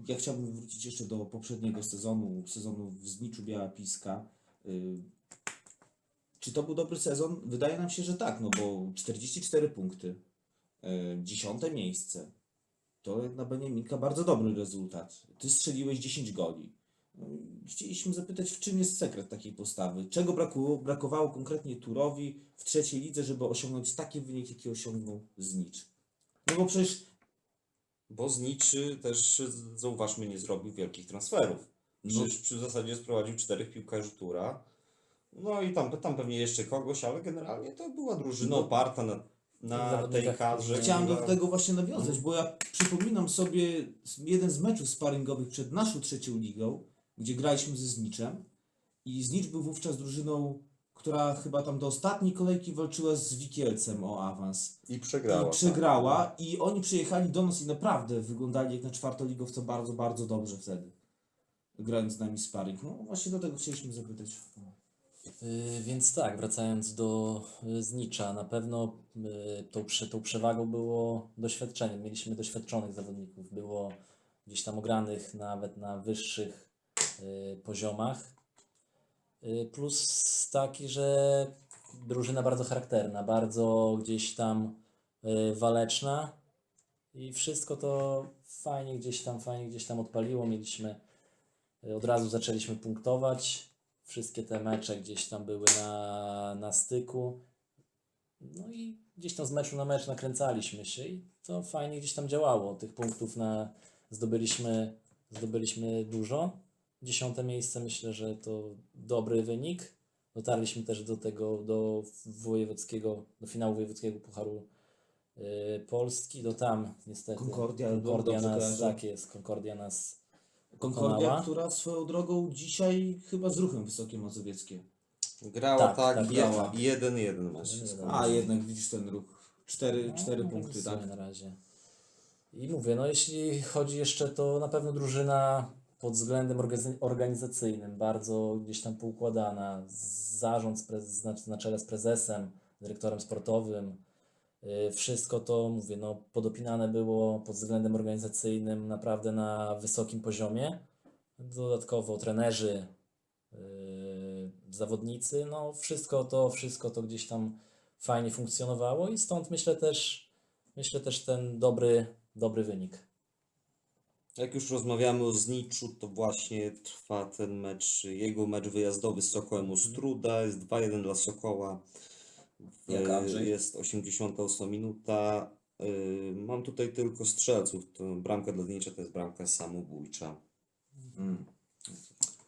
ja chciałbym wrócić jeszcze do poprzedniego sezonu w Zniczu Białapiska. Czy to był dobry sezon? Wydaje nam się, że tak, no bo 44 punkty, 10 miejsce, to jak na Beniaminka bardzo dobry rezultat. Ty strzeliłeś 10 goli. Chcieliśmy zapytać, w czym jest sekret takiej postawy? Czego brakowało konkretnie Turowi w trzeciej lidze, żeby osiągnąć taki wynik, jaki osiągnął Znicz? No bo przecież... Bo Znicz też, zauważmy, nie zrobił wielkich transferów. No. W zasadzie sprowadził 4 piłkarzy Tura. No i tam pewnie jeszcze kogoś, ale generalnie to była drużyna oparta na tej kadrze. Chciałem do tego właśnie nawiązać, bo ja przypominam sobie jeden z meczów sparingowych przed naszą trzecią ligą, gdzie graliśmy ze Zniczem i Znicz był wówczas drużyną, która chyba tam do ostatniej kolejki walczyła z Wikielcem o awans. I przegrała. I oni przyjechali do nas i naprawdę wyglądali jak na czwartoligowca bardzo, bardzo dobrze wtedy, grając z nami sparing. No właśnie do tego chcieliśmy zapytać. Więc tak, wracając do Znicza, na pewno tą przewagą było doświadczenie. Mieliśmy doświadczonych zawodników, było gdzieś tam ogranych nawet na wyższych poziomach. Plus taki, że drużyna bardzo charakterna, bardzo gdzieś tam waleczna i wszystko to fajnie gdzieś tam odpaliło. Od razu zaczęliśmy punktować. Wszystkie te mecze gdzieś tam były na styku. No i gdzieś tam z meczu na mecz nakręcaliśmy się i to fajnie gdzieś tam działało. Tych punktów zdobyliśmy dużo. 10. miejsce myślę, że to dobry wynik. Dotarliśmy też do finału wojewódzkiego pucharu Polski. Tam niestety Konkordia, która swoją drogą dzisiaj chyba z Ruchem Wysokie Mazowieckie grała, tak 1-1 masz. A jednak widzisz ten Ruch, 4 punkty tak na razie. I mówię, no jeśli chodzi jeszcze, to na pewno drużyna pod względem organizacyjnym bardzo gdzieś tam poukładana, zarząd na czele z prezesem, dyrektorem sportowym. Wszystko to, mówię, podopinane było pod względem organizacyjnym naprawdę na wysokim poziomie. Dodatkowo trenerzy, zawodnicy, wszystko to gdzieś tam fajnie funkcjonowało i stąd myślę też ten dobry wynik. Jak już rozmawiamy o Zniczu, to właśnie trwa ten mecz, jego mecz wyjazdowy z Sokołem Ostróda, jest 2-1 dla Sokoła. Jest 88 minuta. Mam tutaj tylko strzelców. To bramka dla Znicza to jest bramka samobójcza.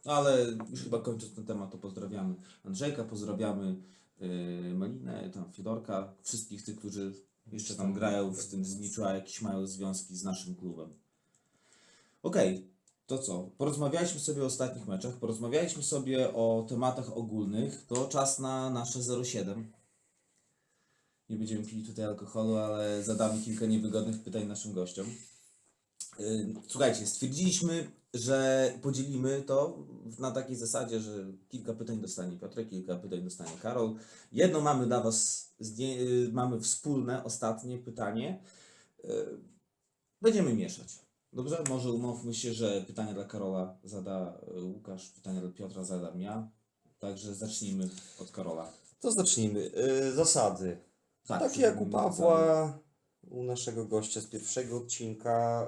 Ale już chyba kończąc ten temat, to pozdrawiamy Andrzejka, pozdrawiamy Malinę, tam Fiodorka, wszystkich tych, którzy jeszcze tam grają w tym Zniczu, a jakieś mają związki z naszym klubem. Okej. To co? Porozmawialiśmy sobie o ostatnich meczach, porozmawialiśmy sobie o tematach ogólnych. To czas na nasze 07. Nie będziemy pili tutaj alkoholu, ale zadamy kilka niewygodnych pytań naszym gościom. Słuchajcie, stwierdziliśmy, że podzielimy to na takiej zasadzie, że kilka pytań dostanie Piotrek, kilka pytań dostanie Karol. Jedno mamy dla Was, mamy wspólne, ostatnie pytanie. Będziemy mieszać. Dobrze? Może umówmy się, że pytanie dla Karola zada Łukasz, pytanie dla Piotra zadam ja. Także zacznijmy od Karola. To zacznijmy. Zasady. Tak jak u Pawła, u naszego gościa z pierwszego odcinka,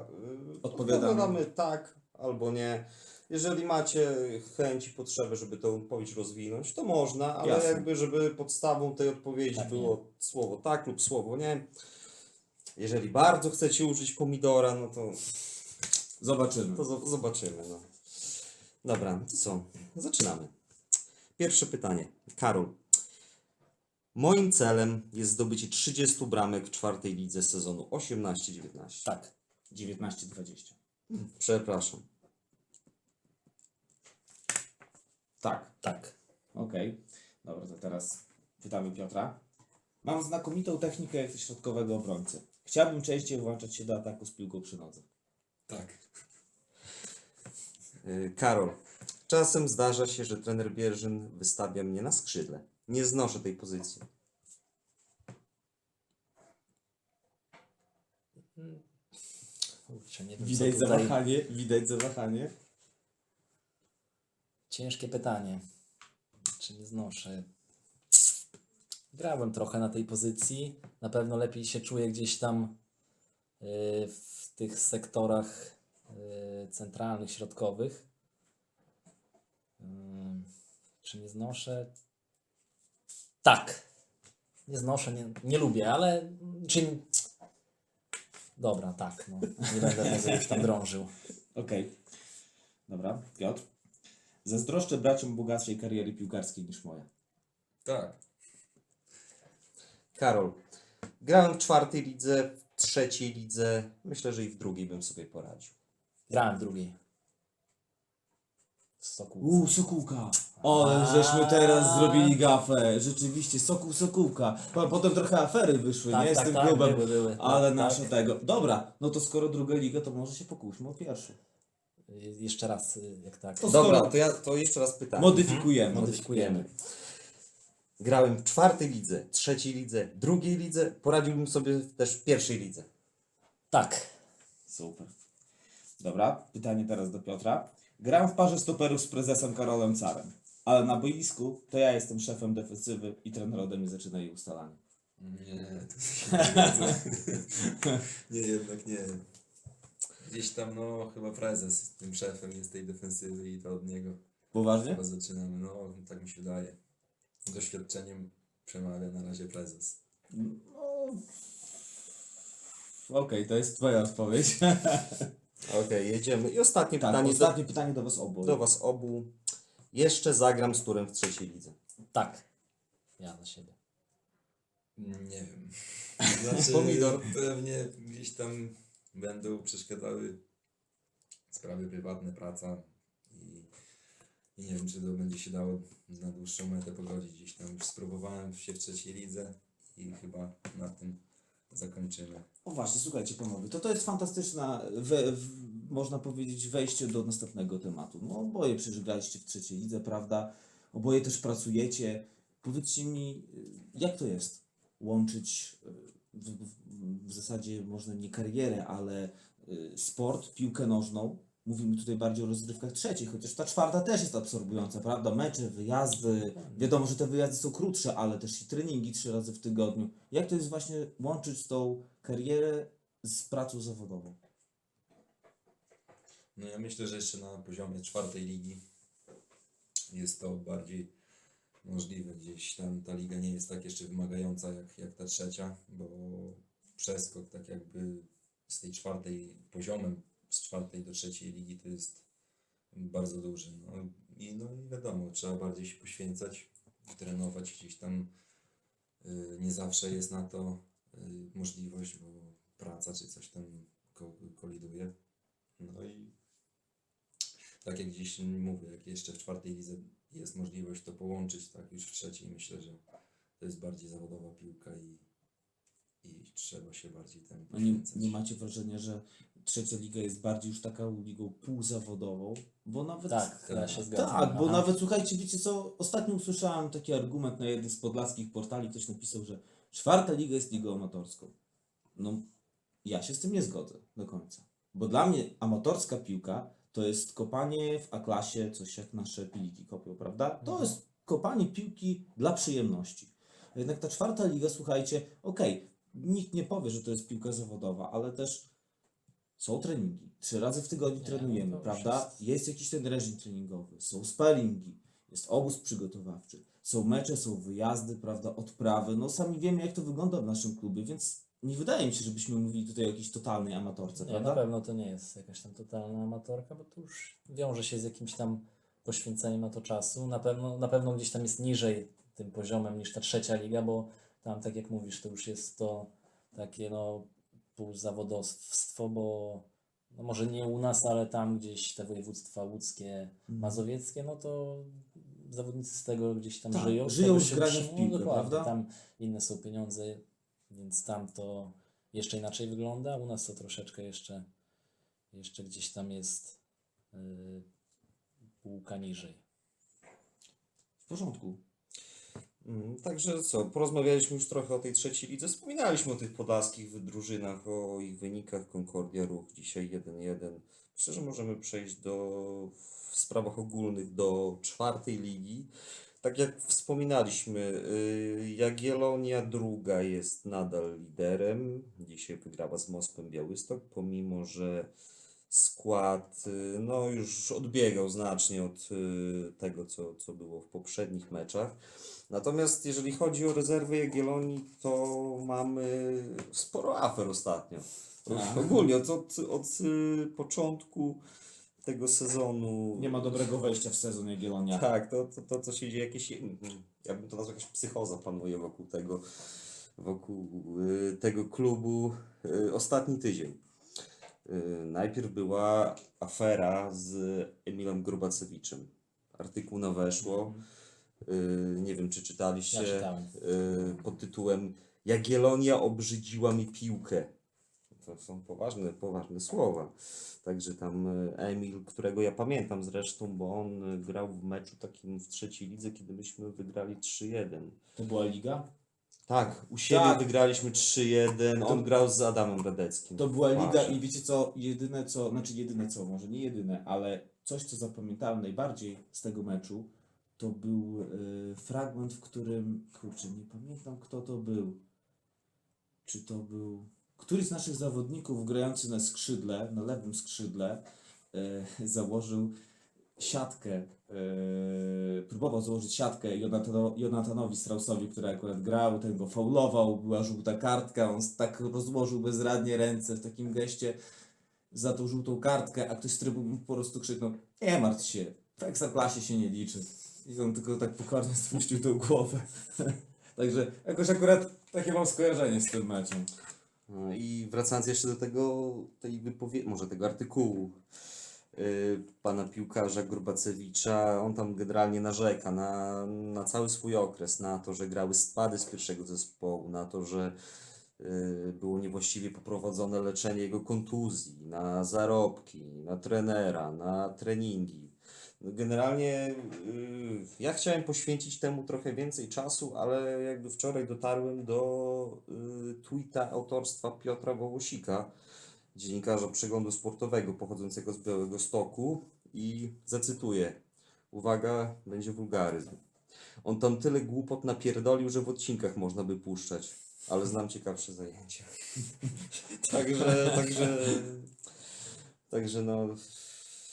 odpowiadamy tak albo nie. Jeżeli macie chęć i potrzebę, żeby tę odpowiedź rozwinąć, to można, ale jasne, jakby żeby podstawą tej odpowiedzi tak, było nie. Słowo tak lub słowo nie. Jeżeli bardzo chcecie użyć pomidora, no to zobaczymy. Dobra, to co? Zaczynamy. Pierwsze pytanie. Karol. Moim celem jest zdobycie 30 bramek w czwartej lidze sezonu 18-19. Tak, 19-20. Przepraszam. Tak, tak. Okej. Okay. Dobra, to teraz pytamy Piotra. Mam znakomitą technikę środkowego obrońcy. Chciałbym częściej włączać się do ataku z piłką przy nodze. Tak. Karol. Czasem zdarza się, że trener Bierzyn wystawia mnie na skrzydle. Nie znoszę tej pozycji. Kurczę, nie wiem, widać zawahanie, tutaj... widać zawahanie. Ciężkie pytanie. Czy nie znoszę? Grałem trochę na tej pozycji. Na pewno lepiej się czuję gdzieś tam w tych sektorach centralnych, środkowych. Czy nie znoszę? Tak. Nie znoszę, nie lubię, ale... Czy... Dobra, tak. No. Nie będę już tam drążył. Okej. Okay. Dobra, Piotr. Zazdroszczę braciom bogatszej kariery piłkarskiej niż moja. Tak. Karol. Grałem w czwartej lidze, w trzeciej lidze. Myślę, że i w drugiej bym sobie poradził. Grałem w drugiej. Sokółka. O, żeśmy teraz zrobili gafę. Rzeczywiście, Sokół Sokółka. Potem trochę afery wyszły, tak, nie? Z tym klubem. Były. Ale tak, nasze tak. Tego. Dobra, no to skoro druga liga, to może się pokłóćmy o pierwszą. Jeszcze raz, jak tak. To dobra, skoro... to jeszcze raz pytanie. Modyfikujemy. Grałem w czwartej lidze, trzeciej lidze, drugiej lidze. Poradziłbym sobie też w pierwszej lidze. Tak. Super. Dobra, pytanie teraz do Piotra. Gram w parze stoperów z prezesem Karolem Carem, ale na boisku to ja jestem szefem defensywy i trener ode mnie zaczyna jej ustalanie. Nie, jednak nie. Gdzieś tam, no, chyba prezes z tym szefem jest tej defensywy i to od niego. Poważnie? Chyba zaczynamy, no, tak mi się wydaje. Doświadczeniem przemawia na razie prezes. No. Okej, to jest twoja odpowiedź. Okej, jedziemy. I ostatnie pytanie. Ostatnie pytanie do was obu. Jeszcze zagram z Turem w trzeciej lidze. Tak. Ja na siebie. Nie wiem. Znaczy, pomidor. Pewnie gdzieś tam będą przeszkadzały sprawy prywatne, praca i nie wiem, czy to będzie się dało na dłuższą metę pogodzić. Gdzieś tam już spróbowałem się w trzeciej lidze i chyba na tym zakończymy. O właśnie, słuchajcie panowie, to jest fantastyczna, można powiedzieć, wejście do następnego tematu. No oboje przecież graliście w trzeciej lidze, prawda? Oboje też pracujecie. Powiedzcie mi, jak to jest łączyć w zasadzie może nie karierę, ale sport, piłkę nożną. Mówimy tutaj bardziej o rozgrywkach trzecich, chociaż ta czwarta też jest absorbująca, prawda? Mecze, wyjazdy, wiadomo, że te wyjazdy są krótsze, ale też i treningi 3 razy w tygodniu. Jak to jest właśnie łączyć tą karierę z pracą zawodową? No ja myślę, że jeszcze na poziomie czwartej ligi jest to bardziej możliwe. Gdzieś tam ta liga nie jest tak jeszcze wymagająca jak ta trzecia, bo przeskok tak jakby z tej czwartej poziomem, z czwartej do trzeciej ligi to jest bardzo duży. No i wiadomo, trzeba bardziej się poświęcać, trenować gdzieś tam. Nie zawsze jest na to możliwość, bo praca czy coś tam koliduje. No i tak jak gdzieś mówię, jak jeszcze w czwartej lidze jest możliwość to połączyć, tak już w trzeciej myślę, że to jest bardziej zawodowa piłka i trzeba się bardziej temu poświęcać. Nie macie wrażenia, że trzecia liga jest bardziej już taką ligą półzawodową, bo nawet... Tak, ja się zgadzam. Tak, bo nawet, słuchajcie, wiecie co, ostatnio usłyszałem taki argument na jednym z podlaskich portali, ktoś napisał, że czwarta liga jest ligą amatorską. No, ja się z tym nie zgodzę do końca, bo dla mnie amatorska piłka to jest kopanie w A-klasie, coś jak nasze piliki kopią, prawda? To jest kopanie piłki dla przyjemności. Jednak ta czwarta liga, słuchajcie, okej, nikt nie powie, że to jest piłka zawodowa, ale też są treningi. 3 razy w tygodniu trenujemy, prawda? Jest jakiś ten reżim treningowy, są sparingi, jest obóz przygotowawczy, są mecze, są wyjazdy, prawda, odprawy. No sami wiemy, jak to wygląda w naszym klubie, więc nie wydaje mi się, żebyśmy mówili tutaj o jakiejś totalnej amatorce, prawda? Na pewno to nie jest jakaś tam totalna amatorka, bo to już wiąże się z jakimś tam poświęceniem na to czasu. Na pewno gdzieś tam jest niżej tym poziomem niż ta trzecia liga, bo tam, tak jak mówisz, to już jest to takie no, półzawodowstwo, bo no, może nie u nas, ale tam gdzieś te województwa łódzkie, mazowieckie, no to zawodnicy z tego gdzieś tam żyją. Żyją z grania w piłkę, prawda? Tam inne są pieniądze, więc tam to jeszcze inaczej wygląda. U nas to troszeczkę jeszcze gdzieś tam jest półka niżej. W porządku. Także co, porozmawialiśmy już trochę o tej trzeciej lidze, wspominaliśmy o tych podlaskich drużynach, o ich wynikach, Konkordia, Ruch, dzisiaj 1-1. Myślę, że możemy przejść w sprawach ogólnych do czwartej ligi. Tak jak wspominaliśmy, Jagiellonia druga jest nadal liderem, dzisiaj wygrała z Moskwą Białystok, pomimo że skład no, już odbiegał znacznie od tego, co było w poprzednich meczach. Natomiast jeżeli chodzi o rezerwy Jagiellonii, to mamy sporo afer ostatnio. Ogólnie od początku tego sezonu... Nie ma dobrego wejścia w sezon Jagiellonia. Tak, to co się dzieje, jakieś, ja bym to nazwał, jakaś psychoza panuje wokół tego klubu. Ostatni tydzień. Najpierw była afera z Emilem Grubacewiczem. Artykuł na Weszło. Nie wiem, czy czytaliście, ja pod tytułem Jagiellonia obrzydziła mi piłkę. To są poważne słowa. Także tam Emil, którego ja pamiętam zresztą, bo on grał w meczu takim w trzeciej lidze, kiedy myśmy wygrali 3-1. To była liga? Tak, u siebie wygraliśmy 3-1, on grał z Adamem Radeckim. To była liga i wiecie co, może nie jedyne, ale coś, co zapamiętałem najbardziej z tego meczu, to był fragment, w którym, nie pamiętam, kto to był. Czy to był któryś z naszych zawodników grający na skrzydle, na lewym skrzydle, założył siatkę, próbował założyć siatkę Jonatanowi Strausowi, który akurat grał, ten go faulował, była żółta kartka, on tak rozłożył bezradnie ręce w takim geście za tą żółtą kartkę, a ktoś z trybu po prostu krzyknął: nie martw się, w Ekstraklasie się nie liczy. I on tylko tak pokornie spuścił tą głowę. Także jakoś akurat takie mam skojarzenie z tym meczem. No i wracając jeszcze do tego artykułu pana piłkarza Grubacewicza, on tam generalnie narzeka na cały swój okres, na to, że grały spady z pierwszego zespołu, na to, że było niewłaściwie poprowadzone leczenie jego kontuzji, na zarobki, na trenera, na treningi. Generalnie ja chciałem poświęcić temu trochę więcej czasu, ale jakby wczoraj dotarłem do tweeta autorstwa Piotra Wołosika, dziennikarza Przeglądu Sportowego pochodzącego z Białegostoku, i zacytuję, uwaga, będzie wulgaryzm. On tam tyle głupot napierdolił, że w odcinkach można by puszczać, ale znam ciekawsze zajęcia. Także no...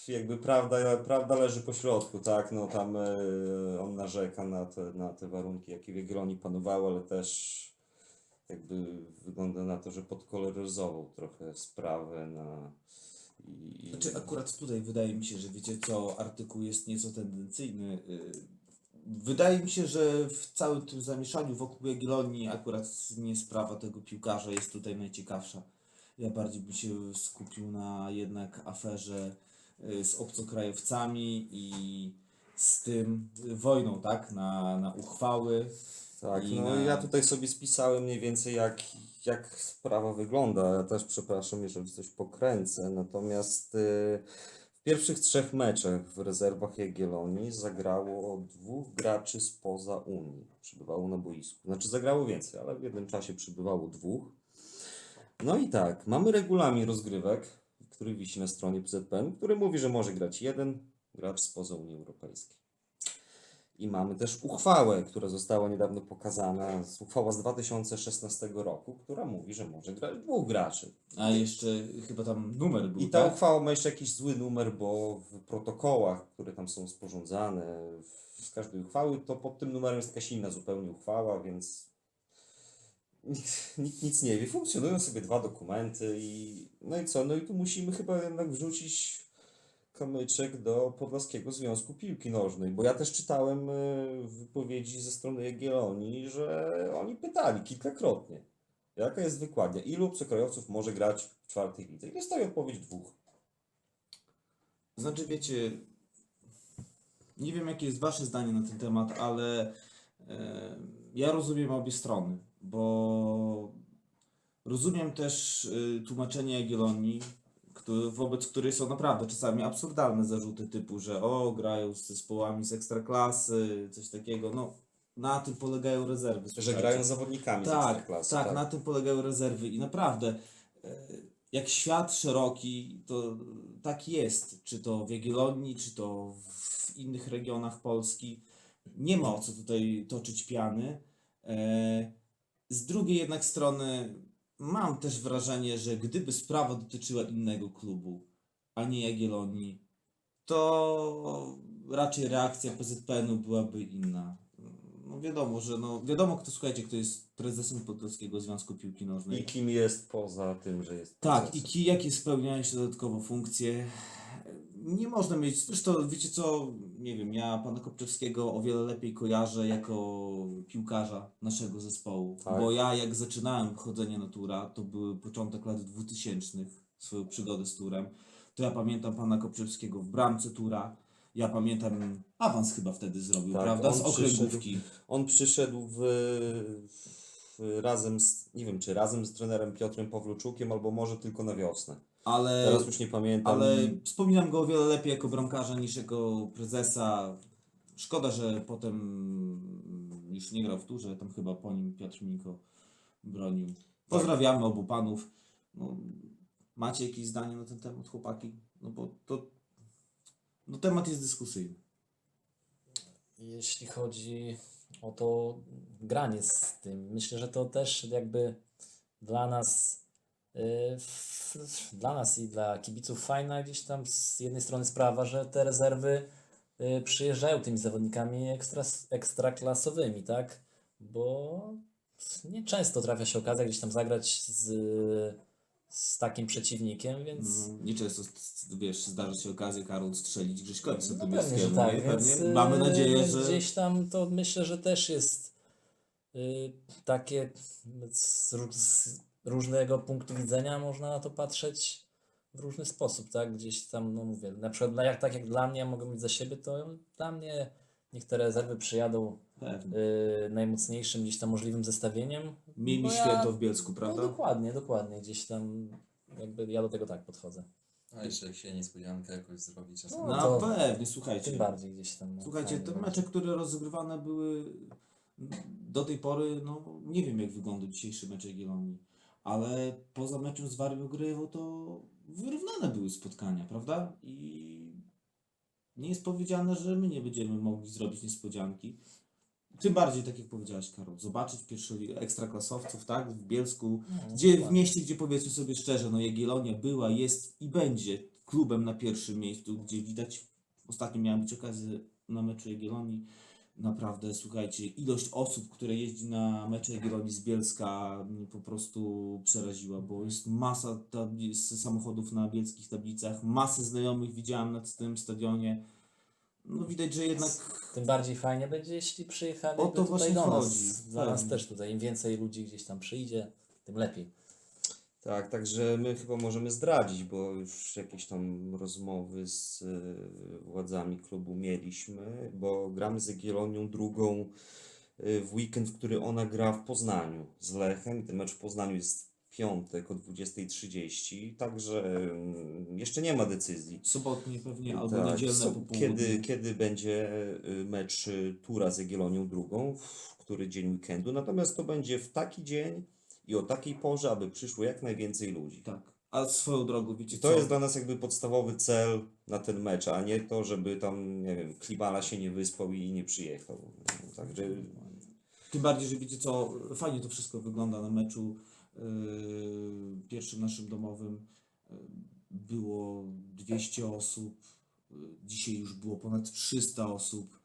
Jakby prawda leży po środku, tak? No tam on narzeka na te warunki, jakie w Jagiellonii panowały, ale też jakby wygląda na to, że podkoloryzował trochę sprawę na... Znaczy akurat tutaj wydaje mi się, że wiecie co, artykuł jest nieco tendencyjny. Wydaje mi się, że w całym tym zamieszaniu wokół Jagiellonii akurat nie sprawa tego piłkarza jest tutaj najciekawsza. Ja bardziej bym się skupił na jednak aferze z obcokrajowcami i z tym wojną, tak? Na uchwały. Tak, ja tutaj sobie spisałem mniej więcej jak sprawa wygląda. Ja też przepraszam, jeżeli coś pokręcę. Natomiast w pierwszych trzech meczach w rezerwach Jagiellonii zagrało dwóch graczy spoza Unii. Przybywało na boisku. Znaczy zagrało więcej, ale w jednym czasie przybywało dwóch. No i tak, mamy regulamin rozgrywek, który wisi na stronie PZPN, który mówi, że może grać jeden gracz spoza Unii Europejskiej. I mamy też uchwałę, która została niedawno pokazana, uchwała z 2016 roku, która mówi, że może grać dwóch graczy. A jeszcze chyba tam numer był. I ta uchwała ma jeszcze jakiś zły numer, bo w protokołach, które tam są sporządzane z każdej uchwały, to pod tym numerem jest jakaś inna zupełnie uchwała, więc... Nikt nic nie wie. Funkcjonują sobie dwa dokumenty i no i co? No i tu musimy chyba jednak wrzucić kamyczek do Podlaskiego Związku Piłki Nożnej, bo ja też czytałem wypowiedzi ze strony Jagiellonii, że oni pytali kilkakrotnie, jaka jest wykładnia, ilu obcokrajowców może grać w czwartej lidze. I dostaje odpowiedź dwóch. Znaczy wiecie, nie wiem jakie jest wasze zdanie na ten temat, ale ja rozumiem obie strony, bo rozumiem też tłumaczenie Jagiellonii, wobec której są naprawdę czasami absurdalne zarzuty typu, że grają z zespołami z ekstraklasy, coś takiego, na tym polegają rezerwy. Słuchajcie. Że grają z zawodnikami z ekstraklasy. Tak, na tym polegają rezerwy i naprawdę jak świat szeroki, to tak jest, czy to w Jagiellonii, czy to w innych regionach Polski, nie ma o co tutaj toczyć piany. Z drugiej jednak strony mam też wrażenie, że gdyby sprawa dotyczyła innego klubu, a nie Jagiellonii, to raczej reakcja PZPN-u byłaby inna. Wiadomo, że wiadomo kto, słuchajcie, kto jest prezesem Podlaskiego Związku Piłki Nożnej. I kim jest poza tym, że jest prezesem. Tak, i jakie spełniają się dodatkowo funkcje. Nie można mieć, zresztą wiecie co, nie wiem, ja pana Kopczewskiego o wiele lepiej kojarzę jako piłkarza naszego zespołu, tak. Bo ja jak zaczynałem chodzenie na Tura, to był początek lat 2000, swoją przygodę z Turem, to ja pamiętam pana Kopczewskiego w bramce Tura, ja pamiętam awans chyba wtedy zrobił, tak, prawda, z okręgówki. On przyszedł razem z, nie wiem czy razem z trenerem Piotrem Pawłoczukiem, albo może tylko na wiosnę. Ale, teraz już nie pamiętam. Ale wspominam go o wiele lepiej jako bramkarza niż jako prezesa. Szkoda, że potem już nie grał w Turze, tam chyba po nim Piotr Minko bronił. Pozdrawiamy obu panów. Macie jakieś zdanie na ten temat, chłopaki? Bo to temat jest dyskusyjny. Jeśli chodzi o to granie z tym, myślę, że to też jakby dla nas i dla kibiców fajna gdzieś tam z jednej strony sprawa, że te rezerwy przyjeżdżają tymi zawodnikami ekstraklasowymi, tak? Bo nieczęsto trafia się okazja gdzieś tam zagrać z takim przeciwnikiem, więc... Nieczęsto, wiesz, zdarzy się okazję, Karol, strzelić Grześkowi Sokołowskiemu, tak, więc mamy nadzieję, że... Gdzieś tam to myślę, że też jest takie... różnego punktu widzenia można na to patrzeć w różny sposób, tak? Gdzieś tam, mówię, na przykład jak dla mnie, ja mogę mówić za siebie, to dla mnie niech te rezerwy przyjadą najmocniejszym gdzieś tam możliwym zestawieniem. Mieli święto w Bielsku, prawda? Dokładnie, gdzieś tam jakby ja do tego tak podchodzę. A jeszcze się niespodziankę jakoś zrobić czasem. No pewnie, słuchajcie. Tym bardziej gdzieś tam. Słuchajcie, te mecze, które rozgrywane były do tej pory, nie wiem jak wygląda dzisiejszy mecz Jagiellonii. Ale poza meczem z Warmią Grajewą to wyrównane były spotkania, prawda? I nie jest powiedziane, że my nie będziemy mogli zrobić niespodzianki. Tym bardziej, tak jak powiedziałaś, Karol, zobaczyć pierwszych ekstraklasowców, tak? W Bielsku, w mieście, gdzie powiedzmy sobie szczerze, Jagiellonia była, jest i będzie klubem na pierwszym miejscu, gdzie widać, ostatnio miałem być okazję na meczu Jagiellonii. Naprawdę, słuchajcie, ilość osób, które jeździ na mecze Jagiellonii z Bielska mnie po prostu przeraziła, bo jest masa samochodów na bielskich tablicach, masę znajomych widziałem na tym stadionie. Widać, że jednak... Tym bardziej fajnie będzie, jeśli przyjechali tutaj do nas. Dla nas też tutaj, im więcej ludzi gdzieś tam przyjdzie, tym lepiej. Tak, także my chyba możemy zdradzić, bo już jakieś tam rozmowy z władzami klubu mieliśmy, bo gramy z Jagiellonią drugą w weekend, w który ona gra w Poznaniu z Lechem. Ten mecz w Poznaniu jest w piątek o 20:30, także jeszcze nie ma decyzji. Sobotnie pewnie albo niedzielne po południu. Kiedy będzie mecz Tura z Jagiellonią drugą, w który dzień weekendu, natomiast to będzie w taki dzień, i o takiej porze, aby przyszło jak najwięcej ludzi. Tak. A swoją drogą, wiecie co? To jest dla nas jakby podstawowy cel na ten mecz, a nie to, żeby tam, nie wiem, Klimala się nie wyspał i nie przyjechał. Także... Tym bardziej, że wiecie co, fajnie to wszystko wygląda na meczu pierwszym naszym domowym. Było 200 osób, dzisiaj już było ponad 300 osób.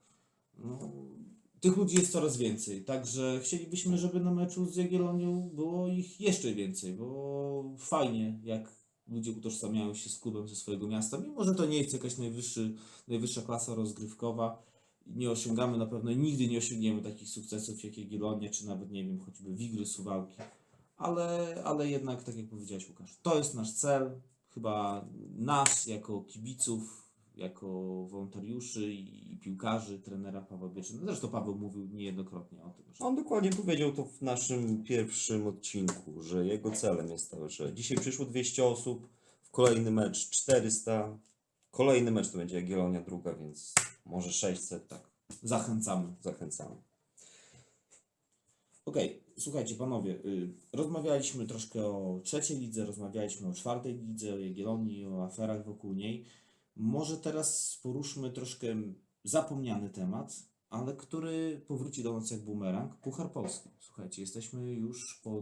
Tych ludzi jest coraz więcej, także chcielibyśmy, żeby na meczu z Jagiellonią było ich jeszcze więcej, bo fajnie, jak ludzie utożsamiają się z klubem ze swojego miasta, mimo że to nie jest jakaś najwyższa klasa rozgrywkowa. Nie osiągamy na pewno, nigdy nie osiągniemy takich sukcesów jak Jagiellonia, czy nawet, nie wiem, choćby Wigry, Suwałki, ale jednak, tak jak powiedziałeś, Łukasz, to jest nasz cel, chyba nas jako kibiców, jako wolontariuszy i piłkarzy, trenera Pawła Bierży. No zresztą Paweł mówił niejednokrotnie o tym. Że... On dokładnie powiedział to w naszym pierwszym odcinku, że jego celem jest to, że dzisiaj przyszło 200 osób, w kolejny mecz 400, kolejny mecz to będzie Jagiellonia druga, więc może 600, tak. Zachęcamy. Okej, słuchajcie panowie, rozmawialiśmy troszkę o trzeciej lidze, rozmawialiśmy o czwartej lidze, o Jagiellonii, o aferach wokół niej. Może teraz poruszmy troszkę zapomniany temat, ale który powróci do nas jak bumerang, Puchar Polski. Słuchajcie, jesteśmy już po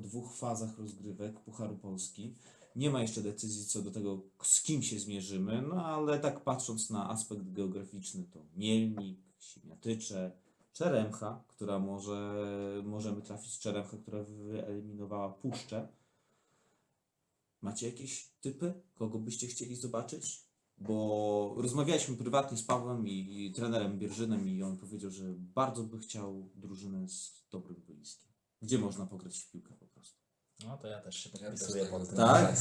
dwóch fazach rozgrywek Pucharu Polski. Nie ma jeszcze decyzji co do tego, z kim się zmierzymy, no ale tak patrząc na aspekt geograficzny, to Mielnik, Siemiatycze, Czeremcha, która możemy trafić, Czeremcha, która wyeliminowała Puszczę. Macie jakieś typy, kogo byście chcieli zobaczyć? Bo rozmawialiśmy prywatnie z Pawłem i trenerem Bierżynem i on powiedział, że bardzo by chciał drużynę z dobrym boiskiem. Gdzie można pograć w piłkę po prostu. No to ja też się podpisuję pod tym. Tak?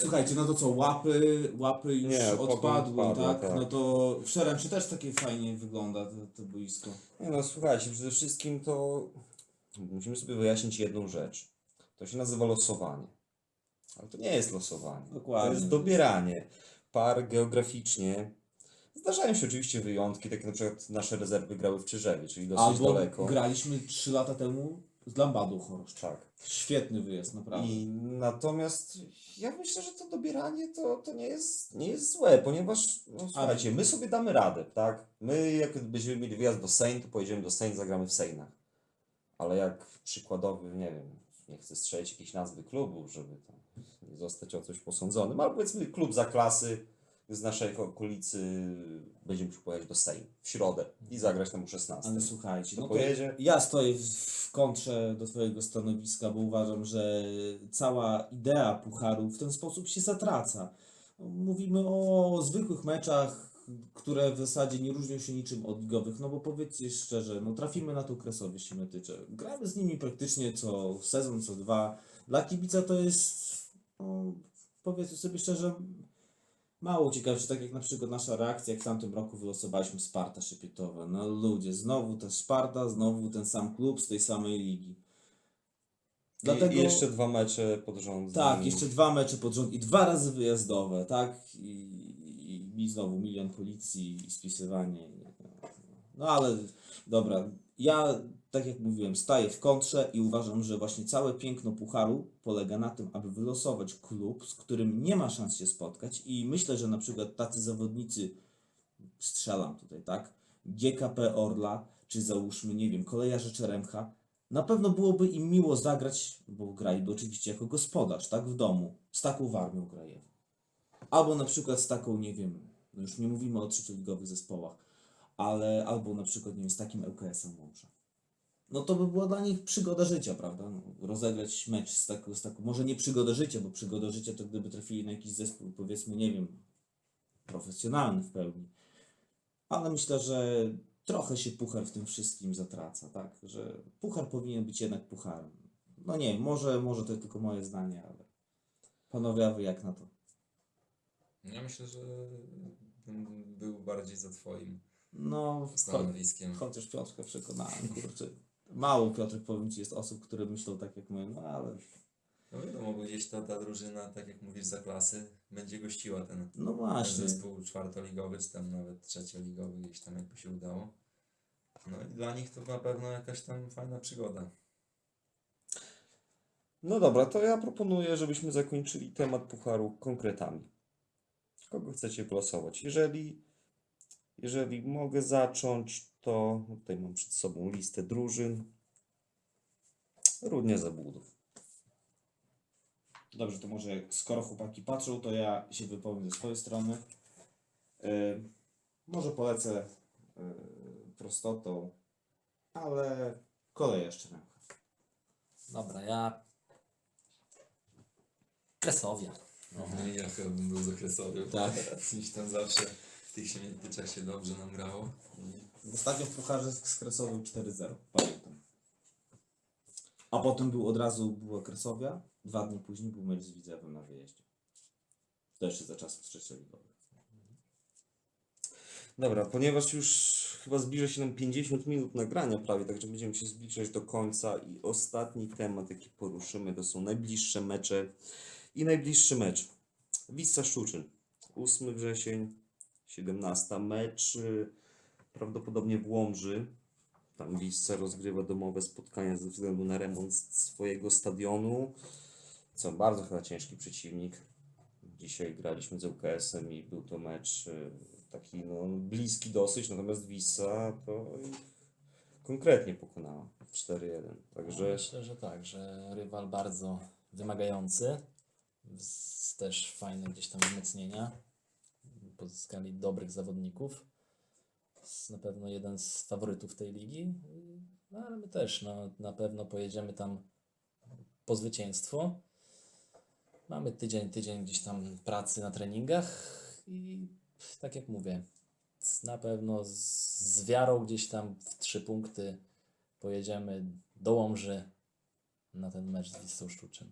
Słuchajcie, no to co, łapy już nie, odpadły, tak? No to w Szeremczy też takie fajnie wygląda to boisko. Nie no, słuchajcie, przede wszystkim to musimy sobie wyjaśnić jedną rzecz. To się nazywa losowanie. Ale to nie jest losowanie. Dokładnie. To jest dobieranie par geograficznie. Zdarzają się oczywiście wyjątki, tak jak na przykład nasze rezerwy grały w Czyżewie, czyli dosyć albo daleko. Albo graliśmy 3 lata temu z Lambadu Choroszcz. Tak. Świetny wyjazd, naprawdę. I natomiast ja myślę, że to dobieranie to nie jest złe, ponieważ no, słuchajcie, my sobie damy radę, tak? My jak będziemy mieli wyjazd do Sejn, to pojedziemy do Sejn, zagramy w Sejnach. Ale jak przykładowy, nie wiem, nie chcę strzelić jakiejś nazwy klubu, żeby tam nie zostać o coś posądzonym, ale powiedzmy klub za klasy z naszej okolicy będzie musiał pojechać do Sejmu w środę i zagrać tam u 16. Ale słuchajcie, no pojedzie? Ja stoję w kontrze do twojego stanowiska, bo uważam, że cała idea pucharu w ten sposób się zatraca. Mówimy o zwykłych meczach, które w zasadzie nie różnią się niczym od ligowych, no bo powiedzcie szczerze, no trafimy na to Kresowie, Siemiatycze. Gramy z nimi praktycznie co sezon, co dwa. Dla kibica to jest, no, powiedzmy sobie szczerze, mało ciekawe, że tak jak na przykład nasza reakcja, jak w tamtym roku wylosowaliśmy Sparta Szepietowo. No ludzie, znowu ta Sparta, znowu ten sam klub z tej samej ligi. Dlatego... I jeszcze 2 mecze pod rząd. Tak, jeszcze 2 mecze pod rząd i 2 razy wyjazdowe, tak? I znowu milion policji i spisywanie. No ale dobra, ja tak jak mówiłem, staję w kontrze i uważam, że właśnie całe piękno pucharu polega na tym, aby wylosować klub, z którym nie ma szans się spotkać i myślę, że na przykład tacy zawodnicy, strzelam tutaj, tak, GKP Orla, czy załóżmy, nie wiem, Kolejarze Czeremcha, na pewno byłoby im miło zagrać, bo graliby oczywiście jako gospodarz, tak, w domu, z taką Warmią Grajewą. Albo na przykład z taką, nie wiem, no już nie mówimy o trzecioligowych zespołach, ale albo na przykład, nie wiem, z takim ŁKS-em Łomża. No to by była dla nich przygoda życia, prawda? No, rozegrać mecz z taką, może nie przygoda życia, bo przygoda życia to gdyby trafili na jakiś zespół, powiedzmy, nie wiem, profesjonalny w pełni. Ale myślę, że trochę się puchar w tym wszystkim zatraca, tak? Że puchar powinien być jednak pucharem. No nie, może to tylko moje zdanie, ale panowie, a wy jak na to? Ja myślę, że był bardziej za twoim stanowiskiem. Chociaż Piotrka przekonałem, kurczę. Mało, Piotr, powiem ci, jest osób, które myślą tak jak my, no ale... No wiadomo, bo gdzieś ta drużyna, tak jak mówisz, za klasy, będzie gościła ten, no właśnie, ten zespół czwartoligowy, czy tam nawet trzecioligowy, gdzieś tam jakby się udało. No i dla nich to na pewno jakaś tam fajna przygoda. No dobra, to ja proponuję, żebyśmy zakończyli temat pucharu konkretami. Kogo chcecie losować? Jeżeli mogę zacząć, to tutaj mam przed sobą listę drużyn. Rudnia Zabłudów. Dobrze, to może skoro chłopaki patrzą, to ja się wypowiem ze swojej strony. Może polecę prostotą, ale Kolejarz Czeremcha. Dobra, ja... Kresowia. No i jak ja bym był za Kresowiem. Tak. Gdzieś tam zawsze w tych śmietniczach się dobrze nam grało. Ostatnio w pucharze z Kresowym 4-0, pamiętam. A potem był od razu, była Kresowia, 2 dni później był mecz z Widzewem na wyjeździe. To jeszcze za czasów trzecioligowych. Dobra, ponieważ już chyba zbliża się nam 50 minut nagrania prawie, także będziemy się zbliżać do końca i ostatni temat, jaki poruszymy, to są najbliższe mecze i najbliższy mecz. Wisła Szczuczyn, 8 wrzesień, 17. Mecz prawdopodobnie w Łomży. Tam Wisła rozgrywa domowe spotkania ze względu na remont swojego stadionu, co bardzo chyba ciężki przeciwnik. Dzisiaj graliśmy z ŁKS-em i był to mecz taki no, bliski dosyć, natomiast Wisła to konkretnie pokonała 4-1. Także... No, myślę, że tak, że rywal bardzo wymagający, też fajne gdzieś tam wzmocnienia, pozyskali dobrych zawodników, jest na pewno jeden z faworytów tej ligi, no, ale my też no, na pewno pojedziemy tam po zwycięstwo. Mamy tydzień gdzieś tam pracy na treningach i tak jak mówię, na pewno z wiarą gdzieś tam w 3 punkty pojedziemy do Łomży na ten mecz z Wisłą Szczuczyn.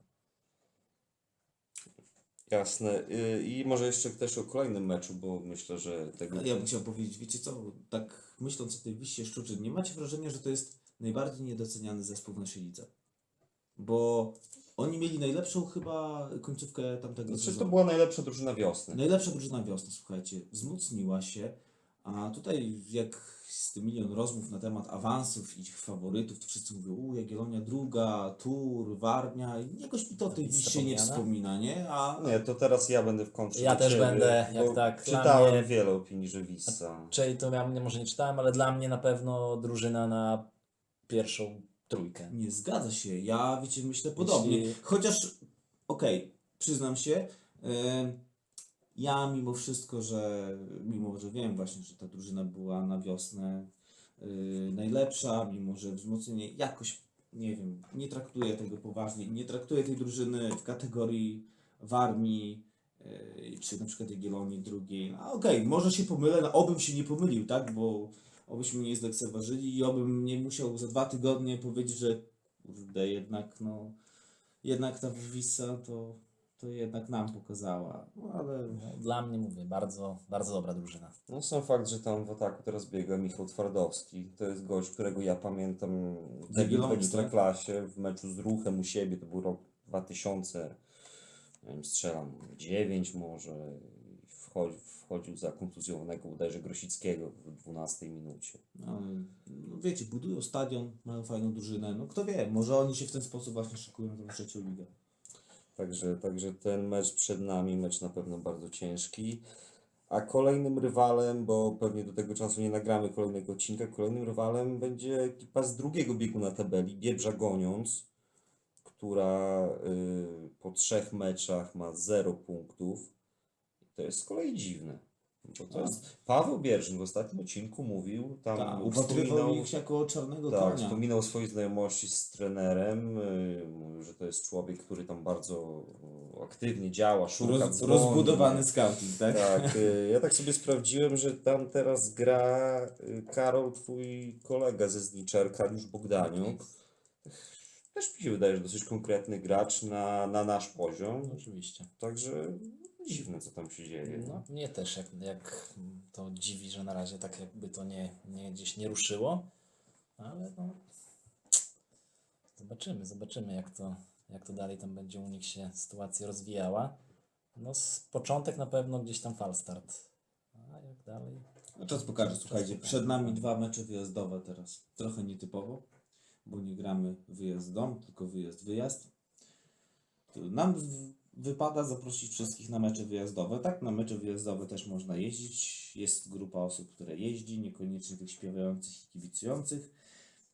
Jasne. I może jeszcze też o kolejnym meczu, bo myślę, że tego... Ja bym chciał powiedzieć, wiecie co, tak myśląc o tej Wiśle Szczuczyn, nie macie wrażenia, że to jest najbardziej niedoceniany zespół w naszej lidze? Bo oni mieli najlepszą chyba końcówkę tamtego sezonu. Znaczy to była najlepsza drużyna wiosny. Najlepsza drużyna wiosny, słuchajcie, wzmocniła się, a tutaj jak jest milion rozmów na temat awansów i ich faworytów, to wszyscy mówią, Jagiellonia druga, Tur, Warmia, i jakoś mi to o tej Wiśle nie wspomina, nie? A... Nie, to teraz ja będę w kontrze. Ja też będę, jak tak. Czytałem mnie... wiele opinii, że Wisła. Czyli to ja może nie czytałem, ale dla mnie na pewno drużyna na pierwszą trójkę. Nie zgadza się, ja wiecie, myślę podobnie. Jeśli... Chociaż, okej, przyznam się, ja mimo wszystko, że mimo, że wiem właśnie, że ta drużyna była na wiosnę najlepsza, mimo, że wzmocnienie jakoś, nie wiem, nie traktuję tego poważnie, nie traktuję tej drużyny w kategorii Warmii, czy na przykład Jagiellonii drugiej. A okej, może się pomylę, no, obym się nie pomylił, tak, bo obyśmy nie zlekceważyli i obym nie musiał za 2 tygodnie powiedzieć, że kurde, jednak ta Wisła to jednak nam pokazała, no, ale... Dla mnie, mówię, bardzo, bardzo dobra drużyna. No sam fakt, że tam w ataku teraz biega Michał Twardowski, to jest gość, którego ja pamiętam w Ekstraklasie, w meczu z Ruchem u siebie, to był rok 2000, nie wiem, strzelam 9 może, wchodził za kontuzjowanego bodajże Grosickiego w 12 minucie. No wiecie, budują stadion, mają fajną drużynę, no kto wie, może oni się w ten sposób właśnie szykują na tą 3. ligę. Także ten mecz przed nami, mecz na pewno bardzo ciężki. A kolejnym rywalem, bo pewnie do tego czasu nie nagramy kolejnego odcinka, kolejnym rywalem będzie ekipa z 2. biegu na tabeli, Biebrza Goniądz, która po 3 meczach ma 0 punktów. To jest z kolei dziwne. Bo to jest... Paweł Bierży w ostatnim odcinku mówił, tam upatrywał ich jako czarnego konia. Tak, wspominał o swojej znajomości z trenerem, mówił, że to jest człowiek, który tam bardzo aktywnie działa, szuka błądów. Rozbudowany scouting, tak? Tak, ja tak sobie sprawdziłem, że tam teraz gra Karol, twój kolega ze Zniczer, Kariusz Bogdaniuk. Też mi się wydaje, że dosyć konkretny gracz na nasz poziom. Oczywiście. Także... Dziwne, co tam się dzieje. No, mnie też jak to dziwi, że na razie tak jakby to nie gdzieś nie ruszyło, ale no, zobaczymy jak to dalej tam będzie u nich się sytuacja rozwijała. No z początek na pewno gdzieś tam falstart, a jak dalej? No czas pokaże, słuchajcie, przed nami 2 mecze wyjazdowe teraz, trochę nietypowo, bo nie gramy wyjazd dom, tylko wyjazd. Nam wypada zaprosić wszystkich na mecze wyjazdowe. Tak, na mecze wyjazdowe też można jeździć. Jest grupa osób, które jeździ, niekoniecznie tych śpiewających i kibicujących.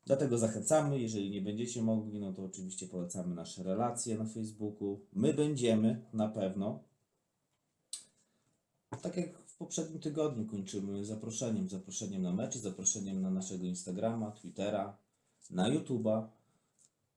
Dlatego zachęcamy. Jeżeli nie będziecie mogli, no to oczywiście polecamy nasze relacje na Facebooku. My będziemy na pewno. Tak jak w poprzednim tygodniu kończymy zaproszeniem. Zaproszeniem na mecze, zaproszeniem na naszego Instagrama, Twittera, na YouTube'a.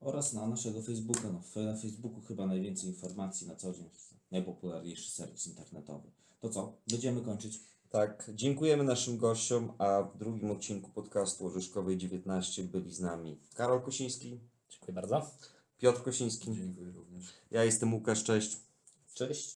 oraz na naszego Facebooka. No, na Facebooku chyba najwięcej informacji na co dzień, najpopularniejszy serwis internetowy. To co? Będziemy kończyć. Tak, dziękujemy naszym gościom, a w drugim odcinku podcastu Orzeszkowej 19 byli z nami Karol Kosiński. Dziękuję bardzo. Piotr Kosiński. Dziękuję również. Ja jestem Łukasz, cześć. Cześć.